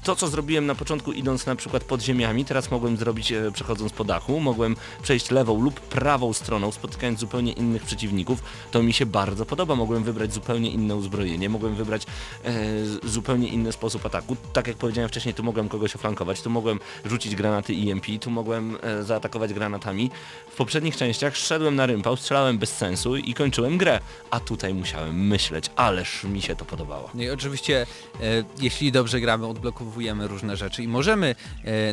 To, co zrobiłem na początku, idąc na przykład pod ziemiami, teraz mogłem zrobić przechodząc po dachu, mogłem przejść lewą lub prawą stroną, spotykając zupełnie innych przeciwników. To mi się bardzo podoba. Mogłem wybrać zupełnie inne uzbrojenie, mogłem wybrać zupełnie inny sposób ataku. Tak jak powiedziałem wcześniej, tu mogłem kogoś oflankować, tu mogłem rzucić granaty EMP, tu mogłem zaatakować granatami. W poprzednich częściach szedłem na rympał, strzelałem bez sensu i kończyłem grę, a tutaj musiałem myśleć, ależ mi się to podobało. No i oczywiście, jeśli dobrze gramy, odblokowujemy różne rzeczy i możemy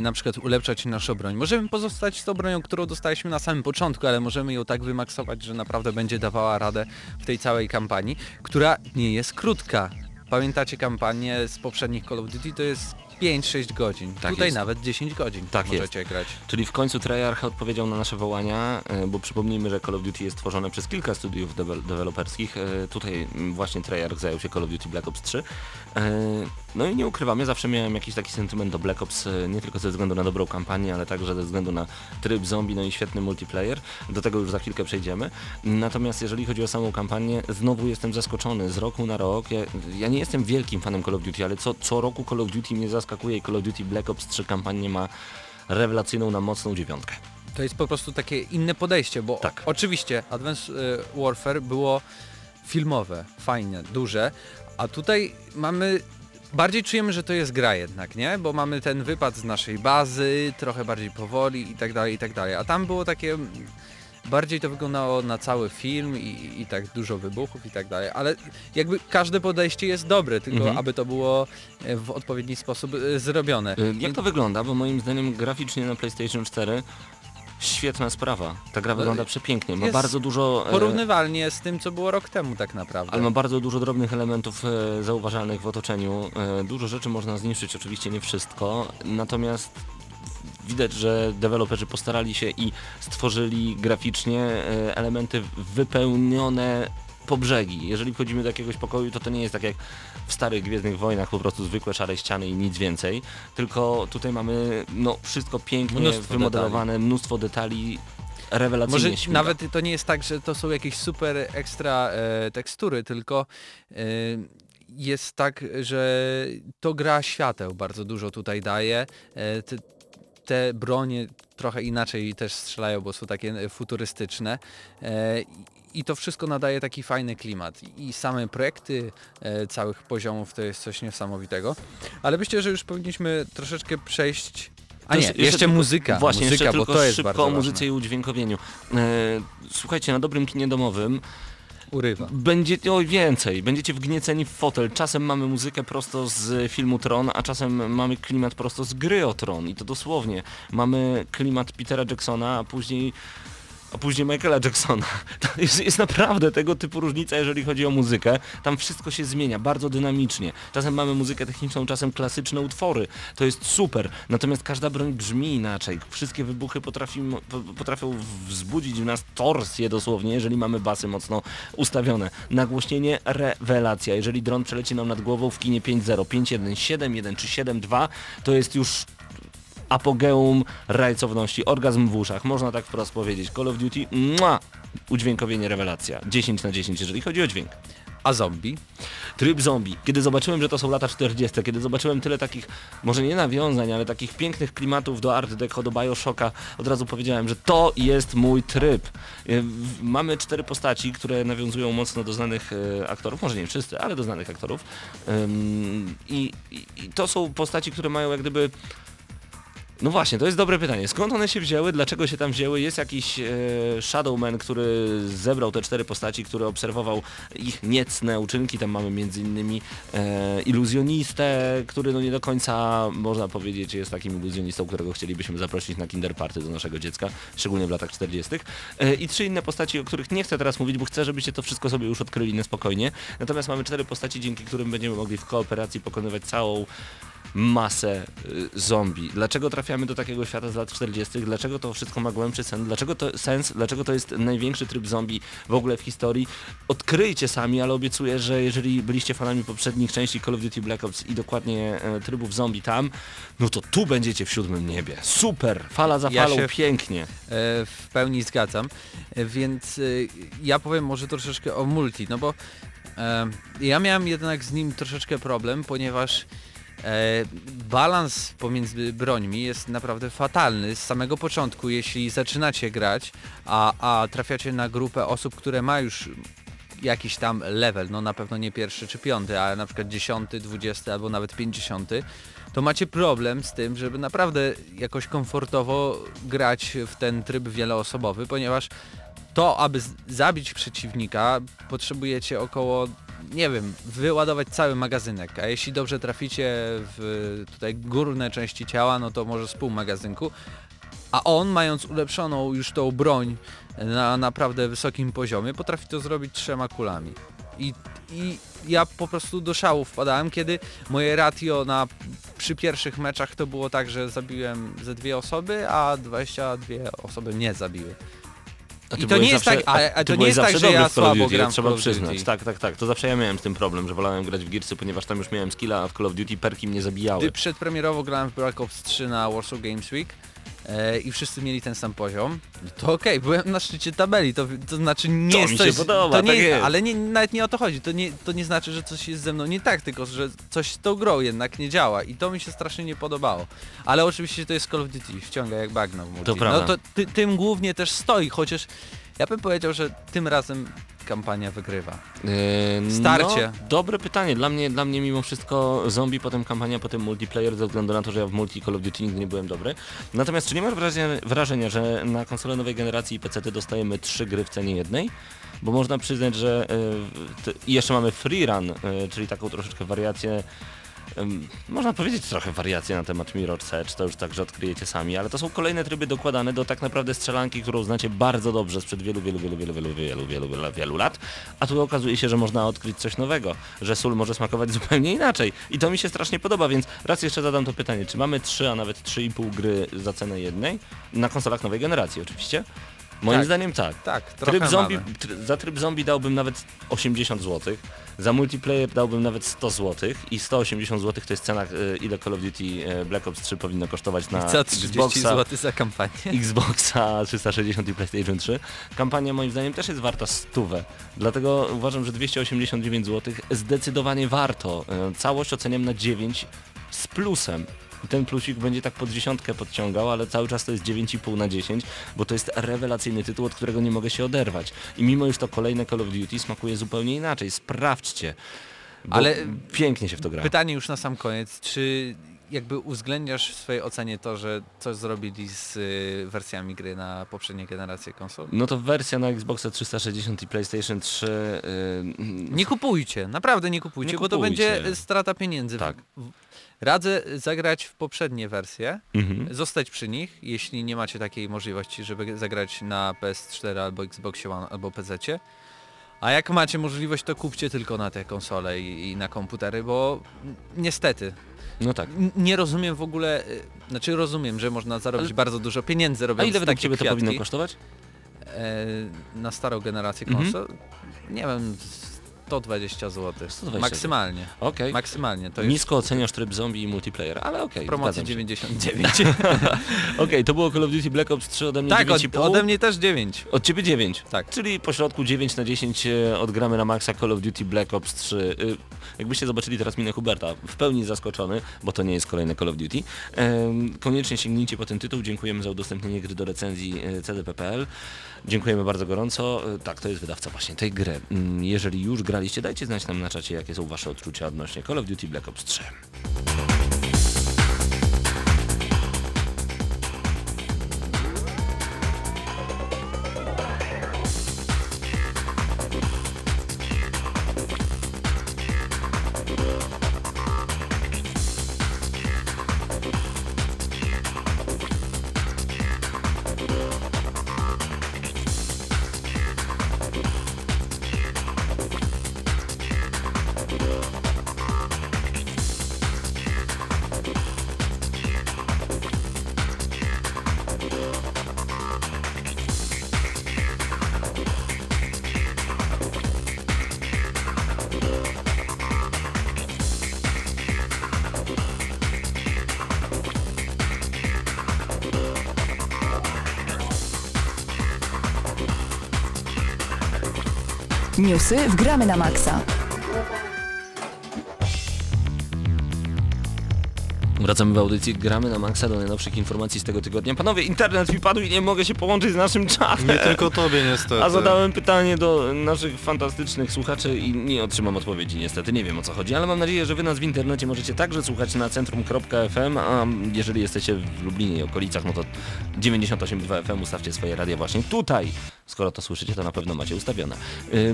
na przykład ulepszać naszą broń. Możemy pozostać z tą bronią, którą dostaliśmy na samym początku, ale możemy ją tak wymaksować, że naprawdę będzie dawała radę w tej całej kampanii, która nie jest krótka. Pamiętacie kampanię z poprzednich Call of Duty? To jest 5-6 godzin. Tak tutaj jest. Nawet 10 godzin tak możecie grać. Czyli w końcu Treyarch odpowiedział na nasze wołania, bo przypomnijmy, że Call of Duty jest tworzone przez kilka studiów deweloperskich. Tutaj właśnie Treyarch zajął się Call of Duty Black Ops 3. No i nie ukrywam, ja zawsze miałem jakiś taki sentyment do Black Ops, nie tylko ze względu na dobrą kampanię, ale także ze względu na tryb zombie, no i świetny multiplayer. Do tego już za chwilkę przejdziemy. Natomiast jeżeli chodzi o samą kampanię, znowu jestem zaskoczony z roku na rok. Ja nie jestem wielkim fanem Call of Duty, ale co roku Call of Duty mnie zaskakuje i Call of Duty Black Ops 3 kampanię ma rewelacyjną na mocną 9. To jest po prostu takie inne podejście, bo tak. Oczywiście Advanced Warfare było filmowe, fajne, duże, a tutaj mamy... Bardziej czujemy, że to jest gra jednak, nie? Bo mamy ten wypad z naszej bazy, trochę bardziej powoli i tak dalej, a tam było takie... Bardziej to wyglądało na cały film i tak dużo wybuchów i tak dalej, ale jakby każde podejście jest dobre, tylko aby to było w odpowiedni sposób zrobione. Jak to wygląda? Bo moim zdaniem graficznie na PlayStation 4 świetna sprawa. Ta gra wygląda przepięknie. Ma bardzo dużo... Porównywalnie z tym, co było rok temu tak naprawdę. Ale ma bardzo dużo drobnych elementów zauważalnych w otoczeniu. Dużo rzeczy można zniszczyć, oczywiście nie wszystko, natomiast widać, że deweloperzy postarali się i stworzyli graficznie elementy wypełnione po brzegi. Jeżeli wchodzimy do jakiegoś pokoju, to nie jest tak jak w starych Gwiezdnych Wojnach, po prostu zwykłe szare ściany i nic więcej, tylko tutaj mamy wszystko pięknie wymodelowane, mnóstwo detali. Rewelacyjnie. Może nawet to nie jest tak, że to są jakieś super ekstra tekstury, tylko jest tak, że to gra świateł bardzo dużo tutaj daje. Te bronie trochę inaczej też strzelają, bo są takie futurystyczne. I to wszystko nadaje taki fajny klimat. I same projekty całych poziomów to jest coś niesamowitego. Ale myślę, że już powinniśmy troszeczkę przejść... A nie, jeszcze muzyka. Właśnie, muzyka, jeszcze tylko bo to jest szybko bardzo o muzyce ważne. I udźwiękowieniu. Słuchajcie, na dobrym kinie domowym urywa. Będziecie wgnieceni w fotel. Czasem mamy muzykę prosto z filmu Tron, a czasem mamy klimat prosto z gry o Tron. I to dosłownie. Mamy klimat Petera Jacksona, a później Michaela Jacksona. To jest naprawdę tego typu różnica, jeżeli chodzi o muzykę. Tam wszystko się zmienia bardzo dynamicznie. Czasem mamy muzykę techniczną, czasem klasyczne utwory. To jest super. Natomiast każda broń brzmi inaczej. Wszystkie wybuchy potrafią wzbudzić w nas torsję dosłownie, jeżeli mamy basy mocno ustawione. Nagłośnienie rewelacja. Jeżeli dron przeleci nam nad głową w kinie 5.0, 5.1, 7.1 czy 7.2, to jest już... apogeum rajcowności, orgazm w uszach, można tak wprost powiedzieć. Call of Duty, udźwiękowienie rewelacja. 10/10, jeżeli chodzi o dźwięk. A zombie? Tryb zombie. Kiedy zobaczyłem, że to są lata 40, kiedy zobaczyłem tyle takich, może nie nawiązań, ale takich pięknych klimatów do Art Deco, do Bioshocka, od razu powiedziałem, że to jest mój tryb. Mamy 4 postaci, które nawiązują mocno do znanych aktorów, może nie wszyscy, ale do znanych aktorów. I to są postaci, które mają jak gdyby... No właśnie, to jest dobre pytanie. Skąd one się wzięły? Dlaczego się tam wzięły? Jest jakiś Shadowman, który zebrał te 4 postaci, który obserwował ich niecne uczynki. Tam mamy m.in. iluzjonistę, który no nie do końca można powiedzieć jest takim iluzjonistą, którego chcielibyśmy zaprosić na Kinder Party do naszego dziecka, szczególnie w latach 40. I 3 inne postaci, o których nie chcę teraz mówić, bo chcę, żebyście to wszystko sobie już odkryli na spokojnie. Natomiast mamy 4 postaci, dzięki którym będziemy mogli w kooperacji pokonywać całą masę zombie. Dlaczego trafiamy do takiego świata z lat 40? Dlaczego to wszystko ma głębszy sens? Dlaczego to jest największy tryb zombie w ogóle w historii? Odkryjcie sami, ale obiecuję, że jeżeli byliście fanami poprzednich części Call of Duty Black Ops i dokładnie trybów zombie tam, no to tu będziecie w 7 niebie. Super! Fala za falą, pięknie. W pełni zgadzam. Więc ja powiem może troszeczkę o multi, no bo ja miałem jednak z nim troszeczkę problem, ponieważ balans pomiędzy brońmi jest naprawdę fatalny z samego początku. Jeśli zaczynacie grać, a trafiacie na grupę osób, które ma już jakiś tam level, no na pewno nie 1. czy 5, ale na przykład 10., 20. albo nawet 50, to macie problem z tym, żeby naprawdę jakoś komfortowo grać w ten tryb wieloosobowy, ponieważ to, aby zabić przeciwnika, potrzebujecie około, nie wiem, wyładować cały magazynek, a jeśli dobrze traficie w tutaj górne części ciała, no to może z pół magazynku, a on, mając ulepszoną już tą broń na naprawdę wysokim poziomie, potrafi to zrobić 3 kulami. I ja po prostu do szału wpadałem, kiedy moje ratio przy pierwszych meczach to było tak, że zabiłem ze 2 osoby, a 22 osoby mnie zabiły. I to nie jest tak, że ja słabo gram w Call of Duty. Tak. To zawsze ja miałem z tym problem, że wolałem grać w Gearsy, ponieważ tam już miałem skilla, a w Call of Duty perki mnie zabijały. Gdy przedpremierowo grałem w Black Ops 3 na Warsaw Games Week i wszyscy mieli ten sam poziom, to okej, byłem na szczycie tabeli, to znaczy nie to jest mi się coś... podoba, to nie tak jest. Ale nie, nawet nie o to chodzi, to nie znaczy, że coś jest ze mną nie tak, tylko że coś z tą grą jednak nie działa i to mi się strasznie nie podobało. Ale oczywiście to jest Call of Duty, wciąga jak bagno w multi. No to tym głównie też stoi, chociaż ja bym powiedział, że tym razem kampania wygrywa. Starcie. No, dobre pytanie. Dla mnie mimo wszystko zombie, potem kampania, potem multiplayer, ze względu na to, że ja w multi Call of Duty nigdy nie byłem dobry. Natomiast czy nie masz wrażenia, że na konsolę nowej generacji i PC dostajemy 3 gry w cenie jednej? Bo można przyznać, że jeszcze mamy free run, czyli taką troszeczkę wariację, można powiedzieć trochę wariacje na temat Mirror Edge, to już także odkryjecie sami, ale to są kolejne tryby dokładane do tak naprawdę strzelanki, którą znacie bardzo dobrze sprzed wielu lat, a tu okazuje się, że można odkryć coś nowego, że sól może smakować zupełnie inaczej i to mi się strasznie podoba, więc raz jeszcze zadam to pytanie, czy mamy 3, a nawet 3,5 gry za cenę jednej? Na konsolach nowej generacji oczywiście. Moim zdaniem tak. Za tryb zombie dałbym nawet 80 zł, za multiplayer dałbym nawet 100 zł i 180 zł to jest cena, ile Call of Duty Black Ops 3 powinno kosztować na Xboxa. 30 zł za kampanię. Xboxa 360 i PlayStation 3. Kampania moim zdaniem też jest warta 100, dlatego uważam, że 289 zł zdecydowanie warto. Całość oceniam na 9 z plusem. I ten plusik będzie tak pod 10 podciągał, ale cały czas to jest 9,5 na 10, bo to jest rewelacyjny tytuł, od którego nie mogę się oderwać. I mimo już to kolejne Call of Duty smakuje zupełnie inaczej. Sprawdźcie, bo ale pięknie się w to gra. Pytanie już na sam koniec, czy jakby uwzględniasz w swojej ocenie to, że coś zrobili z wersjami gry na poprzednie generacje konsol? No to wersja na Xboxa 360 i PlayStation 3... Nie kupujcie, naprawdę nie kupujcie, bo to będzie strata pieniędzy. Tak. Radzę zagrać w poprzednie wersje, zostać przy nich, jeśli nie macie takiej możliwości, żeby zagrać na PS4 albo Xboxie One albo PC-cie. A jak macie możliwość, to kupcie tylko na te konsole i na komputery, bo niestety. No tak. Nie rozumiem w ogóle, znaczy rozumiem, że można zarobić bardzo dużo pieniędzy robiąc takie kwiatki. A ile według ciebie to powinno kosztować? Na starą generację konsol? Nie wiem, 120 zł. 120 maksymalnie. Okay. Maksymalnie. To nisko jest... oceniasz tryb zombie i multiplayer, ale okej. Okay, promocji 99. Okej, to było Call of Duty Black Ops 3 ode mnie. Tak, 9,5. Ode mnie też 9. Od ciebie 9. Tak. Czyli po środku 9 na 10 odgramy na maksa Call of Duty Black Ops 3. Jakbyście zobaczyli teraz minę Huberta, w pełni zaskoczony, bo to nie jest kolejne Call of Duty. Koniecznie sięgnijcie po ten tytuł. Dziękujemy za udostępnienie gry do recenzji CDP.pl. Dziękujemy bardzo gorąco. Tak, to jest wydawca właśnie tej gry. Jeżeli już graliście, dajcie znać nam na czacie, jakie są wasze odczucia odnośnie Call of Duty Black Ops 3. Newsy w Gramy na Maxa. Wracamy w audycji Gramy na Maxa do najnowszych informacji z tego tygodnia. Panowie, internet mi padł i nie mogę się połączyć z naszym czatem. Nie tylko tobie niestety. A zadałem pytanie do naszych fantastycznych słuchaczy i nie otrzymam odpowiedzi niestety. Nie wiem o co chodzi, ale mam nadzieję, że wy nas w internecie możecie także słuchać na centrum.fm, a jeżeli jesteście w Lublinie i okolicach, no to 98.2 FM ustawcie swoje radia właśnie tutaj. Skoro to słyszycie, to na pewno macie ustawione.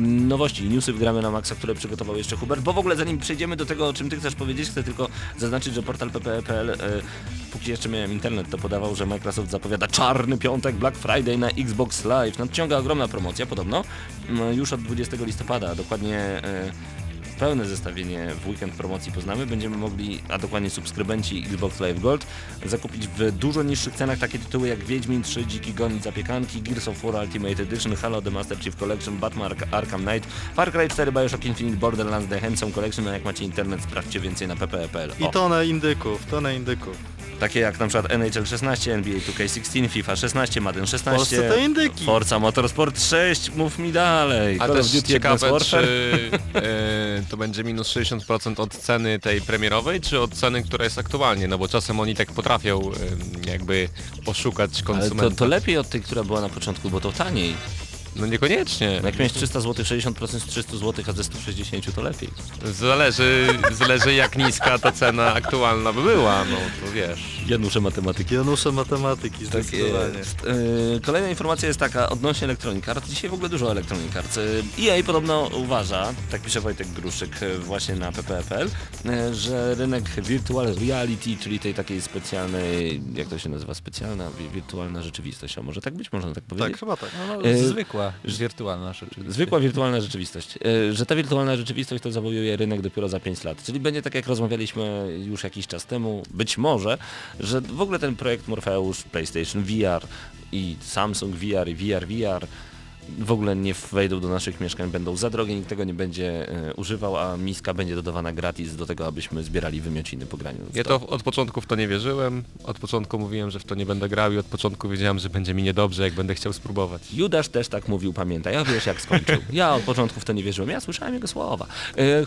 Nowości i newsy w Gramy na Maxa, które przygotował jeszcze Hubert, bo w ogóle zanim przejdziemy do tego, o czym ty chcesz powiedzieć, chcę tylko zaznaczyć, że portal PPE.pl, póki jeszcze miałem internet, to podawał, że Microsoft zapowiada czarny piątek, Black Friday na Xbox Live. Nadciąga ogromna promocja, podobno, już od 20 listopada, dokładnie... pełne zestawienie w weekend promocji poznamy. Będziemy mogli, a dokładnie subskrybenci Xbox Live Gold, zakupić w dużo niższych cenach takie tytuły jak Wiedźmin 3, Dziki Gon i Zapiekanki, Gears of War Ultimate Edition, Halo The Master Chief Collection, Batman Arkham Knight, Far Cry 4, Bioshock Infinite, Borderlands The Handsome Collection, a jak macie internet, sprawdźcie więcej na pp.pl. I tonę indyków. Takie jak na przykład NHL 16, NBA 2K16, FIFA 16, Madden 16, Polsce to indyki. Forza Motorsport 6, mów mi dalej. A też ciekawe, czy to będzie minus 60% od ceny tej premierowej, czy od ceny, która jest aktualnie, no bo czasem oni tak potrafią jakby oszukać konsumenta. Ale to lepiej od tej, która była na początku, bo to taniej. No niekoniecznie. Jak miałeś 300 zł, 60% z 300 zł, a ze 160 to lepiej. Zależy jak niska ta cena aktualna by była, no to wiesz. Janusze matematyki, zdecydowanie. Tak, kolejna informacja jest taka odnośnie Electronic Arts. Dzisiaj w ogóle dużo Electronic Arts. EA podobno uważa, tak pisze Wojtek Gruszyk właśnie na pp.pl, że rynek virtual reality, czyli tej takiej specjalnej, jak to się nazywa, specjalna, wirtualna rzeczywistość, a może tak być, można tak powiedzieć? Tak, chyba tak. No, Zwykła wirtualna rzeczywistość. Że ta wirtualna rzeczywistość to zawojuje rynek dopiero za 5 lat. Czyli będzie tak, jak rozmawialiśmy już jakiś czas temu, być może, że w ogóle ten projekt Morpheus, PlayStation VR i Samsung VR i VR w ogóle nie wejdą do naszych mieszkań, będą za drogie, nikt tego nie będzie używał, a miska będzie dodawana gratis do tego, abyśmy zbierali wymiociny po graniu. Ja to od początku w to nie wierzyłem, od początku mówiłem, że w to nie będę grał i od początku wiedziałem, że będzie mi niedobrze, jak będę chciał spróbować. Judasz też tak mówił, pamiętaj, a wiesz jak skończył. Ja od początku w to nie wierzyłem, ja słyszałem jego słowa.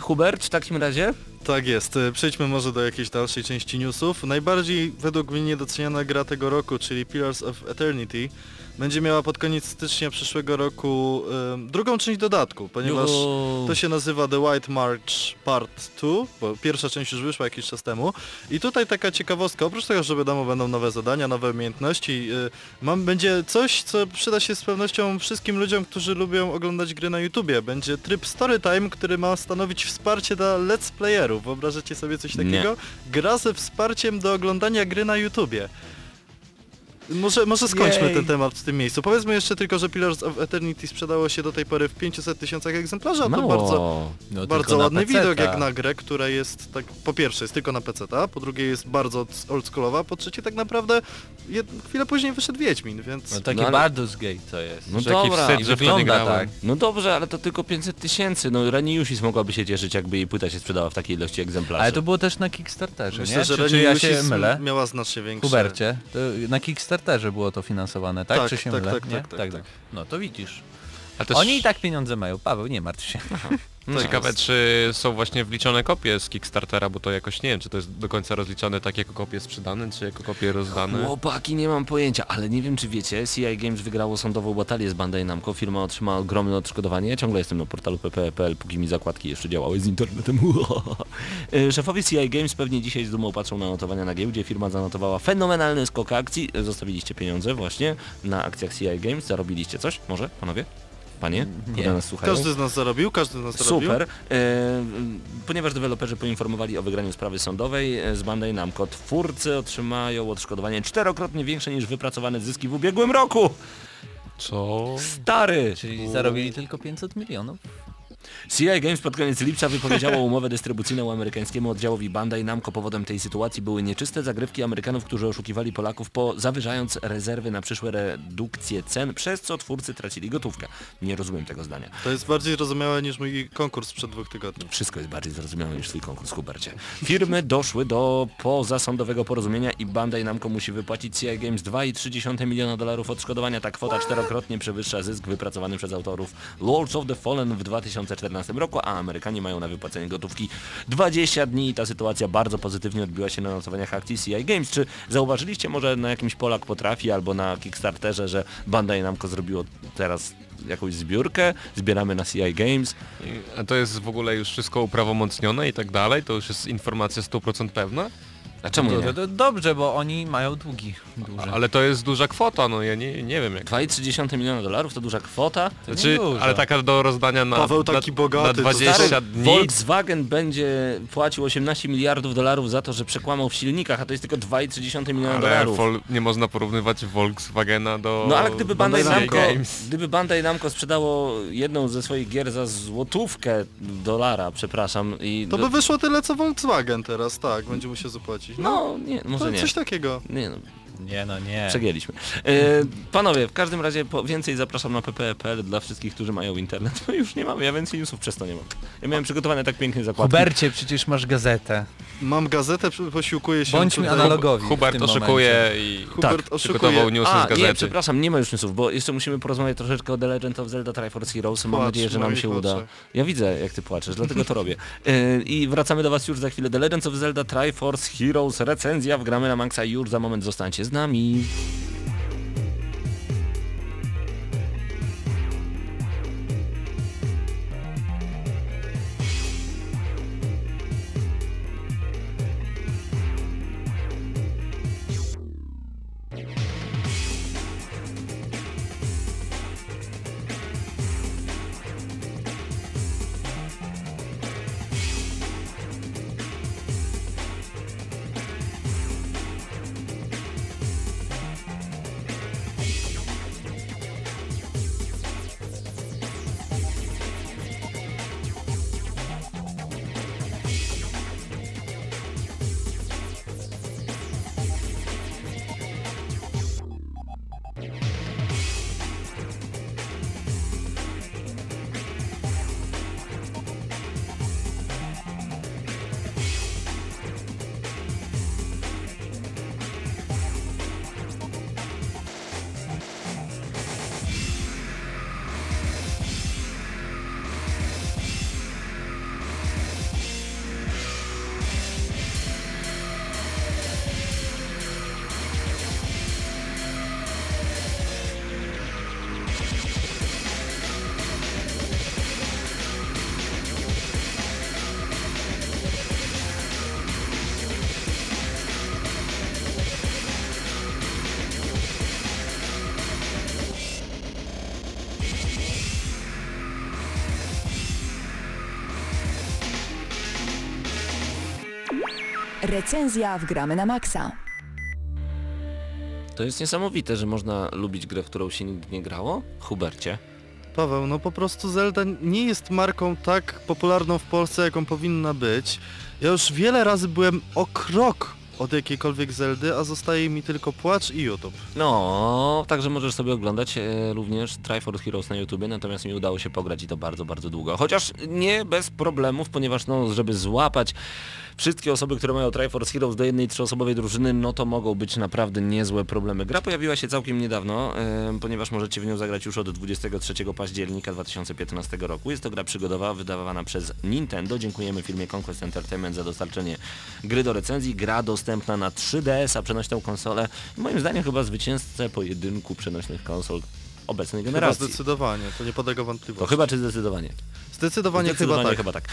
Hubert, w takim razie? Tak jest, przejdźmy może do jakiejś dalszej części newsów. Najbardziej według mnie niedoceniana gra tego roku, czyli Pillars of Eternity, będzie miała pod koniec stycznia przyszłego roku drugą część dodatku, ponieważ to się nazywa The White March Part 2, bo pierwsza część już wyszła jakiś czas temu. I tutaj taka ciekawostka, oprócz tego, że wiadomo będą nowe zadania, nowe umiejętności, będzie coś, co przyda się z pewnością wszystkim ludziom, którzy lubią oglądać gry na YouTubie. Będzie tryb Storytime, który ma stanowić wsparcie dla let's playerów. Wyobrażacie sobie coś takiego? Nie. Gra ze wsparciem do oglądania gry na YouTubie. Może skończmy ten temat w tym miejscu. Powiedzmy jeszcze tylko, że Pillars of Eternity sprzedało się do tej pory w 500 000 egzemplarzy, a to bardzo ładny widok jak na grę, która jest tak, po pierwsze jest tylko na PC-ta, po drugie jest bardzo oldschoolowa, po trzecie tak naprawdę chwilę później wyszedł Wiedźmin, więc... No taki Baldur's Gate to jest. No dobra, wstyd, że wygląda tak. No dobrze, ale to tylko 500 000, no Reni Jusis mogłaby się cieszyć, jakby jej płyta się sprzedała w takiej ilości egzemplarzy. Ale to było też na Kickstarterze, myślę, nie? Że Reni Jusis miała znacznie większe... Hubercie, na Kickstarterze było to finansowane, tak? Tak, czy się mylę? Tak. No to widzisz. Też... Oni i tak pieniądze mają, Paweł, nie martw się. Ciekawe, czy są właśnie wliczone kopie z Kickstartera, bo to jakoś nie wiem, czy to jest do końca rozliczone tak jako kopie sprzedane, czy jako kopie rozdane. Chłopaki, nie mam pojęcia, ale nie wiem czy wiecie, CI Games wygrało sądową batalię z Bandai Namco, firma otrzymała ogromne odszkodowanie, ciągle jestem na portalu pp.pl, póki mi zakładki jeszcze działały z internetem. Szefowie CI Games pewnie dzisiaj z dumą patrzą na notowania na giełdzie, firma zanotowała fenomenalny skok akcji, zostawiliście pieniądze właśnie na akcjach CI Games, zarobiliście coś, może panowie? Panie? Nas każdy z nas zarobił. Super. Ponieważ deweloperzy poinformowali o wygraniu sprawy sądowej z Bandai Namco, twórcy otrzymają odszkodowanie 4-krotnie większe niż wypracowane zyski w ubiegłym roku. Co? Stary! Czyli zarobili tylko 500 000 000. CI Games pod koniec lipca wypowiedziało umowę dystrybucyjną amerykańskiemu oddziałowi Bandai Namco. Powodem tej sytuacji były nieczyste zagrywki Amerykanów, którzy oszukiwali Polaków, zawyżając rezerwy na przyszłe redukcje cen, przez co twórcy tracili gotówkę. Nie rozumiem tego zdania. To jest bardziej zrozumiałe niż mój konkurs sprzed 2 tygodni. Wszystko jest bardziej zrozumiałe niż twój konkurs, Hubercie. Firmy doszły do pozasądowego porozumienia i Bandai Namco musi wypłacić CI Games $2,3 miliona odszkodowania. Ta kwota 4-krotnie przewyższa zysk wypracowany przez autorów Lords of the Fallen w 2014 roku, a Amerykanie mają na wypłacenie gotówki 20 dni i ta sytuacja bardzo pozytywnie odbiła się na notowaniach akcji CI Games. Czy zauważyliście, może na jakimś Polak potrafi albo na Kickstarterze, że Bandai Namco zrobiło teraz jakąś zbiórkę, zbieramy na CI Games? A to jest w ogóle już wszystko uprawomocnione i tak dalej? To już jest informacja 100% pewna? A czemu nie? Dobrze, bo oni mają długi duże. Ale to jest duża kwota, no ja nie wiem jak. $2,3 miliona to duża kwota? Znaczy, ale taka do rozdania na, Paweł taki bogaty, na 20 dni. Volkswagen będzie płacił $18 miliardów za to, że przekłamał w silnikach, a to jest tylko $2,3 miliona. Ale nie można porównywać Volkswagena do... No ale gdyby Bandai Namco sprzedało jedną ze swoich gier za $1, przepraszam. To by wyszło tyle co Volkswagen teraz, tak, będzie musiał zapłacić. No, nie, może to nie. Coś takiego. Nie, no. Nie, no nie. Przegięliśmy. Panowie, w każdym razie więcej zapraszam na pp.pl dla wszystkich, którzy mają internet. No już nie mamy, ja więcej newsów przez to nie mam. Ja miałem przygotowane tak pięknie zakładki. Hubercie, przecież masz gazetę. Mam gazetę, posiłkuję się... Bądźmy analogowi. Hubert oszukuje i przygotował newsy z gazety. Nie, przepraszam, nie ma już newsów, bo jeszcze musimy porozmawiać troszeczkę o The Legend of Zelda Triforce Heroes. Mam nadzieję, że nam się uda. Ja widzę, jak ty płaczesz, dlatego to robię. I wracamy do was już za chwilę. The Legend of Zelda Triforce Heroes, recenzja w Gramy na Maxa i już za moment zostańcie z nami. Recenzja w Gramy na Maxa. To jest niesamowite, że można lubić grę, w którą się nigdy nie grało? Hubercie. Paweł, no po prostu Zelda nie jest marką tak popularną w Polsce, jaką powinna być. Ja już wiele razy byłem o krok od jakiejkolwiek Zeldy, a zostaje mi tylko płacz i YouTube. No, także możesz sobie oglądać również Triforce Heroes na YouTubie, natomiast mi udało się pograć i to bardzo, bardzo długo. Chociaż nie bez problemów, ponieważ no, żeby złapać wszystkie osoby, które mają Triforce Heroes do jednej trzyosobowej drużyny, no to mogą być naprawdę niezłe problemy. Gra pojawiła się całkiem niedawno, ponieważ możecie w nią zagrać już od 23 października 2015 roku. Jest to gra przygodowa wydawana przez Nintendo. Dziękujemy firmie Conquest Entertainment za dostarczenie gry do recenzji. Gra dostępna na 3DS-a, przenośną konsolę. Moim zdaniem chyba zwycięzcę pojedynku przenośnych konsol obecnej generacji. Chyba zdecydowanie, to nie podlega wątpliwości. To chyba czy zdecydowanie? Zdecydowanie chyba tak.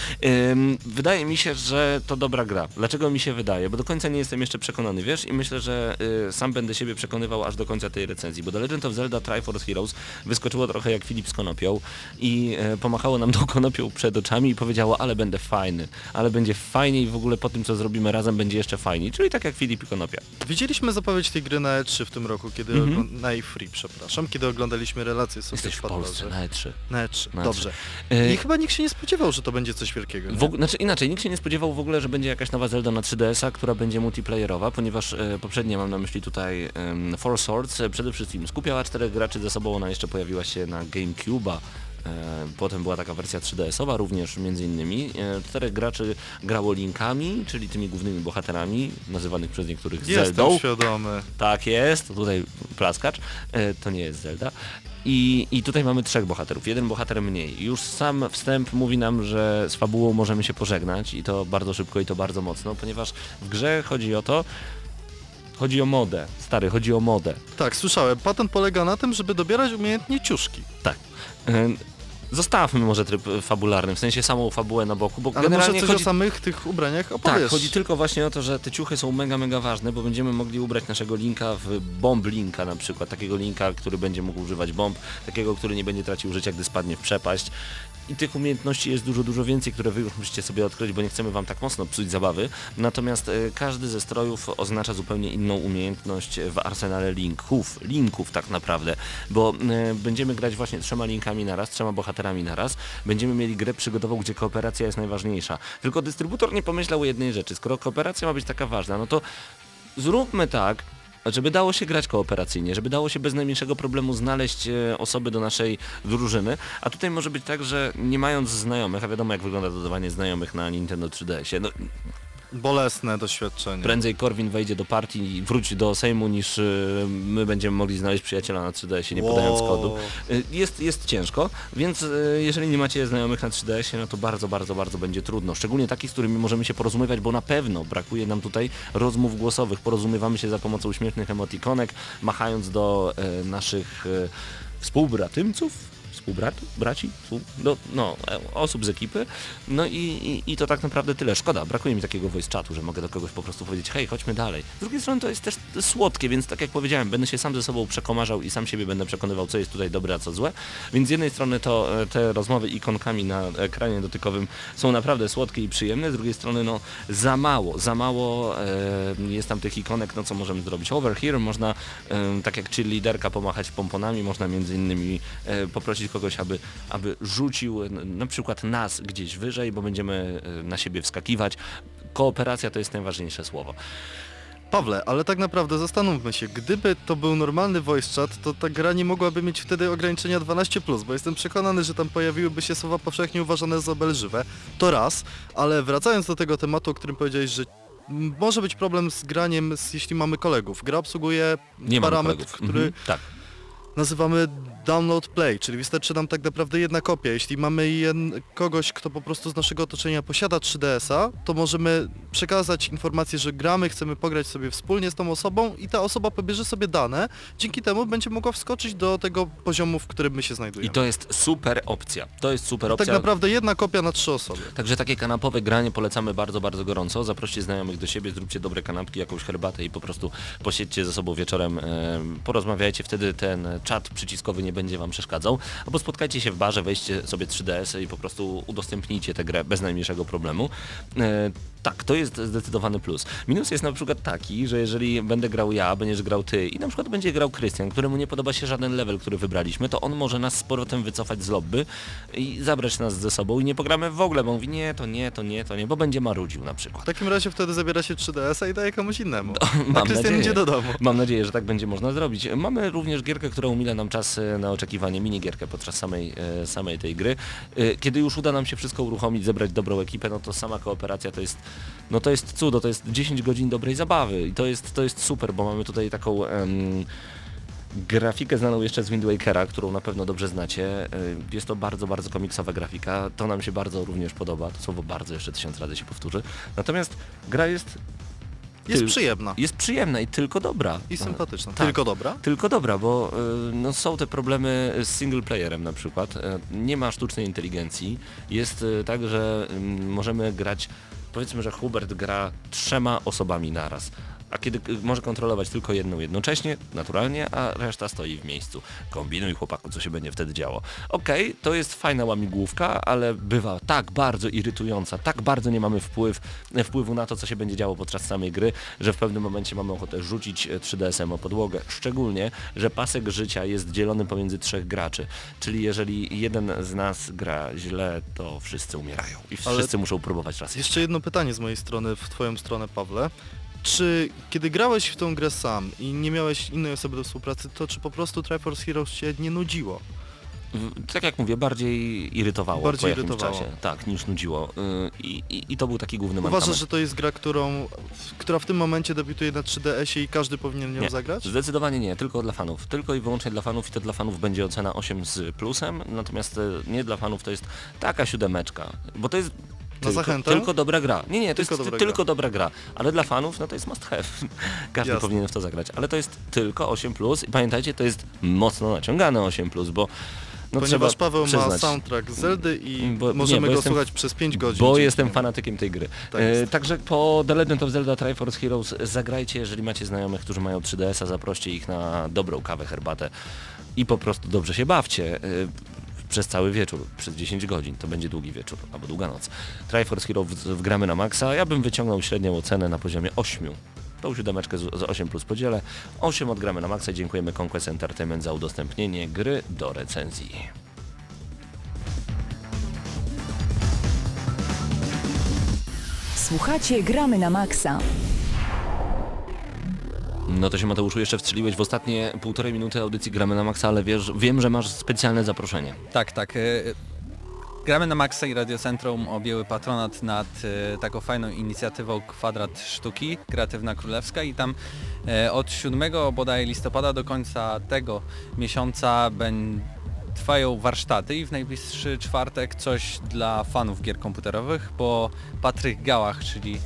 Wydaje mi się, że to dobra gra. Dlaczego mi się wydaje? Bo do końca nie jestem jeszcze przekonany, wiesz? I myślę, że sam będę siebie przekonywał aż do końca tej recenzji, bo The Legend of Zelda Triforce Heroes wyskoczyło trochę jak Filip z konopią i pomachało nam tą konopią przed oczami i powiedziało, ale będę fajny, ale będzie fajnie i w ogóle po tym, co zrobimy razem, będzie jeszcze fajniej. Czyli tak jak Filip i konopia. Widzieliśmy zapowiedź tej gry na E3 w tym roku, kiedy na E3, przepraszam, kiedy oglądaliśmy relacje sobie. Jesteś w Polsce, na E3. Na E3, dobrze. I chyba nikt się nie spodziewał, że to będzie coś wielkiego. Nikt się nie spodziewał w ogóle, że będzie jakaś nowa Zelda na 3DS-a, która będzie multiplayerowa, ponieważ poprzednie, mam na myśli tutaj Four Swords, przede wszystkim skupiała 4 graczy ze sobą, ona jeszcze pojawiła się na GameCube'a. Potem była taka wersja 3DS-owa również między innymi. 4 graczy grało linkami, czyli tymi głównymi bohaterami, nazywanych przez niektórych Zeldą. Jestem świadomy. Tak jest, tutaj plaskacz. To nie jest Zelda. I tutaj mamy 3 bohaterów, jeden bohater mniej. Już sam wstęp mówi nam, że z fabułą możemy się pożegnać i to bardzo szybko i to bardzo mocno, ponieważ w grze chodzi o to, chodzi o modę, stary, chodzi o modę. Tak, słyszałem, patent polega na tym, żeby dobierać umiejętnie ciuszki. Tak. Zostawmy może tryb fabularny, w sensie samą fabułę na boku, bo ale generalnie może coś chodzi o samych tych ubraniach opowiesz. Tak, chodzi tylko właśnie o to, że te ciuchy są mega, mega ważne, bo będziemy mogli ubrać naszego linka w bomb linka na przykład, takiego linka, który będzie mógł używać bomb, takiego, który nie będzie tracił życia, gdy spadnie w przepaść. I tych umiejętności jest dużo, dużo więcej, które wy już musicie sobie odkryć, bo nie chcemy wam tak mocno psuć zabawy. Natomiast każdy ze strojów oznacza zupełnie inną umiejętność w arsenale linków tak naprawdę, bo będziemy grać właśnie 3 linkami naraz, 3 bohaterami naraz. Będziemy mieli grę przygodową, gdzie kooperacja jest najważniejsza. Tylko dystrybutor nie pomyślał o jednej rzeczy. Skoro kooperacja ma być taka ważna, no to zróbmy tak, żeby dało się grać kooperacyjnie, żeby dało się bez najmniejszego problemu znaleźć osoby do naszej drużyny, a tutaj może być tak, że nie mając znajomych, a wiadomo jak wygląda dodawanie znajomych na Nintendo 3DS-ie, no bolesne doświadczenie. Prędzej Korwin wejdzie do partii i wróci do Sejmu, niż my będziemy mogli znaleźć przyjaciela na 3DS-ie, nie podając kodu. Jest ciężko, więc jeżeli nie macie znajomych na 3DS-ie, no to bardzo, bardzo, bardzo będzie trudno. Szczególnie takich, z którymi możemy się porozumiewać, bo na pewno brakuje nam tutaj rozmów głosowych. Porozumiewamy się za pomocą uśmiesznych emotikonek, machając do naszych współbratymców. Osób z ekipy. No i to tak naprawdę tyle. Szkoda, brakuje mi takiego voice chatu, że mogę do kogoś po prostu powiedzieć, hej, chodźmy dalej. Z drugiej strony to jest też słodkie, więc tak jak powiedziałem, będę się sam ze sobą przekomarzał i sam siebie będę przekonywał, co jest tutaj dobre, a co złe. Więc z jednej strony to te rozmowy ikonkami na ekranie dotykowym są naprawdę słodkie i przyjemne, z drugiej strony no za mało jest tam tych ikonek, no co możemy zrobić. Over here można, tak jak cheerleaderka, pomachać pomponami, można między innymi poprosić kogoś, aby rzucił na przykład nas gdzieś wyżej, bo będziemy na siebie wskakiwać. Kooperacja to jest najważniejsze słowo. Pawle, ale tak naprawdę zastanówmy się, gdyby to był normalny voice chat, to ta gra nie mogłaby mieć wtedy ograniczenia 12+, bo jestem przekonany, że tam pojawiłyby się słowa powszechnie uważane za obelżywe. To raz, ale wracając do tego tematu, o którym powiedziałeś, że może być problem z graniem, jeśli mamy kolegów. Gra obsługuje parametr, który nazywamy download play, czyli wystarczy nam tak naprawdę jedna kopia. Jeśli mamy kogoś, kto po prostu z naszego otoczenia posiada 3DS-a, to możemy przekazać informację, że gramy, chcemy pograć sobie wspólnie z tą osobą i ta osoba pobierze sobie dane, dzięki temu będzie mogła wskoczyć do tego poziomu, w którym my się znajdujemy. I to jest super opcja. Tak naprawdę jedna kopia na 3 osoby. Także takie kanapowe granie polecamy bardzo, bardzo gorąco. Zaproście znajomych do siebie, zróbcie dobre kanapki, jakąś herbatę i po prostu posiedźcie ze sobą wieczorem, porozmawiajcie, wtedy ten czat przyciskowy nie będzie wam przeszkadzał, albo spotkajcie się w barze, weźcie sobie 3DS i po prostu udostępnijcie tę grę bez najmniejszego problemu. tak, to jest zdecydowany plus. Minus jest na przykład taki, że jeżeli będę grał ja, będziesz grał ty i na przykład będzie grał Krystian, któremu nie podoba się żaden level, który wybraliśmy, to on może nas z powrotem wycofać z lobby i zabrać nas ze sobą i nie pogramy w ogóle, bo on mówi nie, bo będzie marudził na przykład. W takim razie wtedy zabiera się 3DS-a i daje komuś innemu. A Krystian idzie do domu. Mam nadzieję, że tak będzie można zrobić. Mamy również gierkę, która umila nam czas na oczekiwanie, minigierkę podczas samej tej gry. Kiedy już uda nam się wszystko uruchomić, zebrać dobrą ekipę, no to sama kooperacja to jest, no to jest cudo, to jest 10 godzin dobrej zabawy i to jest super, bo mamy tutaj taką grafikę znaną jeszcze z Wind Wakera, którą na pewno dobrze znacie. Jest to bardzo, bardzo komiksowa grafika, to nam się bardzo również podoba, to słowo bardzo jeszcze 1000 razy się powtórzy. Natomiast gra jest przyjemna. Jest przyjemna i tylko dobra. I sympatyczna. Tak. Tylko dobra? Tylko dobra, bo no, są te problemy z single playerem na przykład. Nie ma sztucznej inteligencji. Jest tak, że możemy grać, powiedzmy, że Hubert gra 3 osobami naraz. A kiedy może kontrolować tylko jedną jednocześnie, naturalnie, a reszta stoi w miejscu. Kombinuj, chłopaku, co się będzie wtedy działo. Okej, to jest fajna łamigłówka, ale bywa tak bardzo irytująca, tak bardzo nie mamy wpływu na to, co się będzie działo podczas samej gry, że w pewnym momencie mamy ochotę rzucić 3DS-em o podłogę. Szczególnie, że pasek życia jest dzielony pomiędzy 3 graczy. Czyli jeżeli jeden z nas gra źle, to wszyscy umierają i wszyscy muszą próbować raz jeszcze. Jeszcze jedno pytanie z mojej strony, w twoją stronę, Pawle. Czy kiedy grałeś w tą grę sam i nie miałeś innej osoby do współpracy, to czy po prostu Triforce Heroes się nie nudziło? Tak jak mówię, bardziej irytowało czasie. Tak, niż nudziło. I to był taki główny moment. Uważasz, że to jest gra, która w tym momencie debiutuje na 3DS-ie i każdy powinien ją zagrać? Zdecydowanie nie, tylko dla fanów. Tylko i wyłącznie dla fanów i to dla fanów będzie ocena 8 z plusem, natomiast nie dla fanów, to jest taka 7, bo to jest... Tylko dobra gra. Nie, to tylko jest tylko dobra gra. Ale dla fanów, no to jest must have. Każdy powinien w to zagrać. Ale to jest tylko 8+. I pamiętajcie, to jest mocno naciągane 8+, bo... No, ponieważ Paweł ma soundtrack Zeldy i możemy go słuchać przez 5 godzin. Bo jestem fanatykiem tej gry. Tak także po The Legend of Zelda Triforce Heroes zagrajcie, jeżeli macie znajomych, którzy mają 3DS-a, zaproście ich na dobrą kawę, herbatę i po prostu dobrze się bawcie. Przez cały wieczór, przez 10 godzin, to będzie długi wieczór, albo długa noc. Triforce Hero wgramy na maksa, ja bym wyciągnął średnią ocenę na poziomie 8. Tą 7 z 8+ podzielę, 8 odgramy na maksa i dziękujemy Conquest Entertainment za udostępnienie gry do recenzji. Słuchacie, gramy na maksa. No to się, Mateuszu, jeszcze wstrzeliłeś w ostatnie 1,5 minuty audycji Gramy na Maxa, ale wiem, że masz specjalne zaproszenie. Tak. Gramy na Maxa i Radiocentrum objęły patronat nad taką fajną inicjatywą Kwadrat Sztuki, Kreatywna Królewska i tam od 7 bodaj listopada do końca tego miesiąca trwają warsztaty i w najbliższy czwartek coś dla fanów gier komputerowych, bo Patryk Gałach, czyli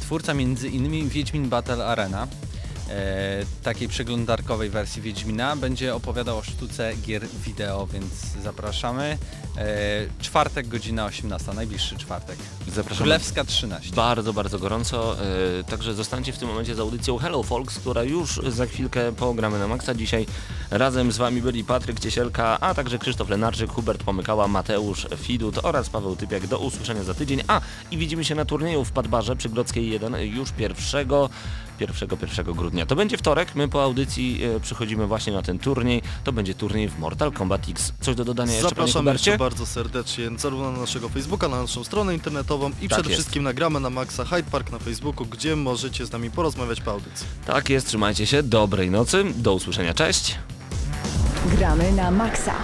twórca między innymi Wiedźmin Battle Arena, takiej przeglądarkowej wersji Wiedźmina, będzie opowiadał o sztuce gier wideo, więc zapraszamy. Czwartek, godzina 18, najbliższy czwartek. Zapraszamy. Królewska 13. Bardzo, bardzo gorąco. Także zostańcie w tym momencie z audycją Hello Folks, która już za chwilkę pogramy na maksa. Dzisiaj razem z Wami byli Patryk Ciesielka, a także Krzysztof Lenarczyk, Hubert Pomykała, Mateusz Fidut oraz Paweł Typiak. Do usłyszenia za tydzień. I widzimy się na turnieju w Padbarze przy Grodzkiej 1 już 1 grudnia. To będzie wtorek, my po audycji przychodzimy właśnie na ten turniej. To będzie turniej w Mortal Kombat X. Coś do dodania jeszcze? Zapraszamy Cię bardzo serdecznie zarówno na naszego Facebooka, na naszą stronę internetową i przede wszystkim na Gramy na Maxa Hyde Park na Facebooku, gdzie możecie z nami porozmawiać po audycji. Tak jest, trzymajcie się, dobrej nocy, do usłyszenia, cześć! Gramy na Maxa.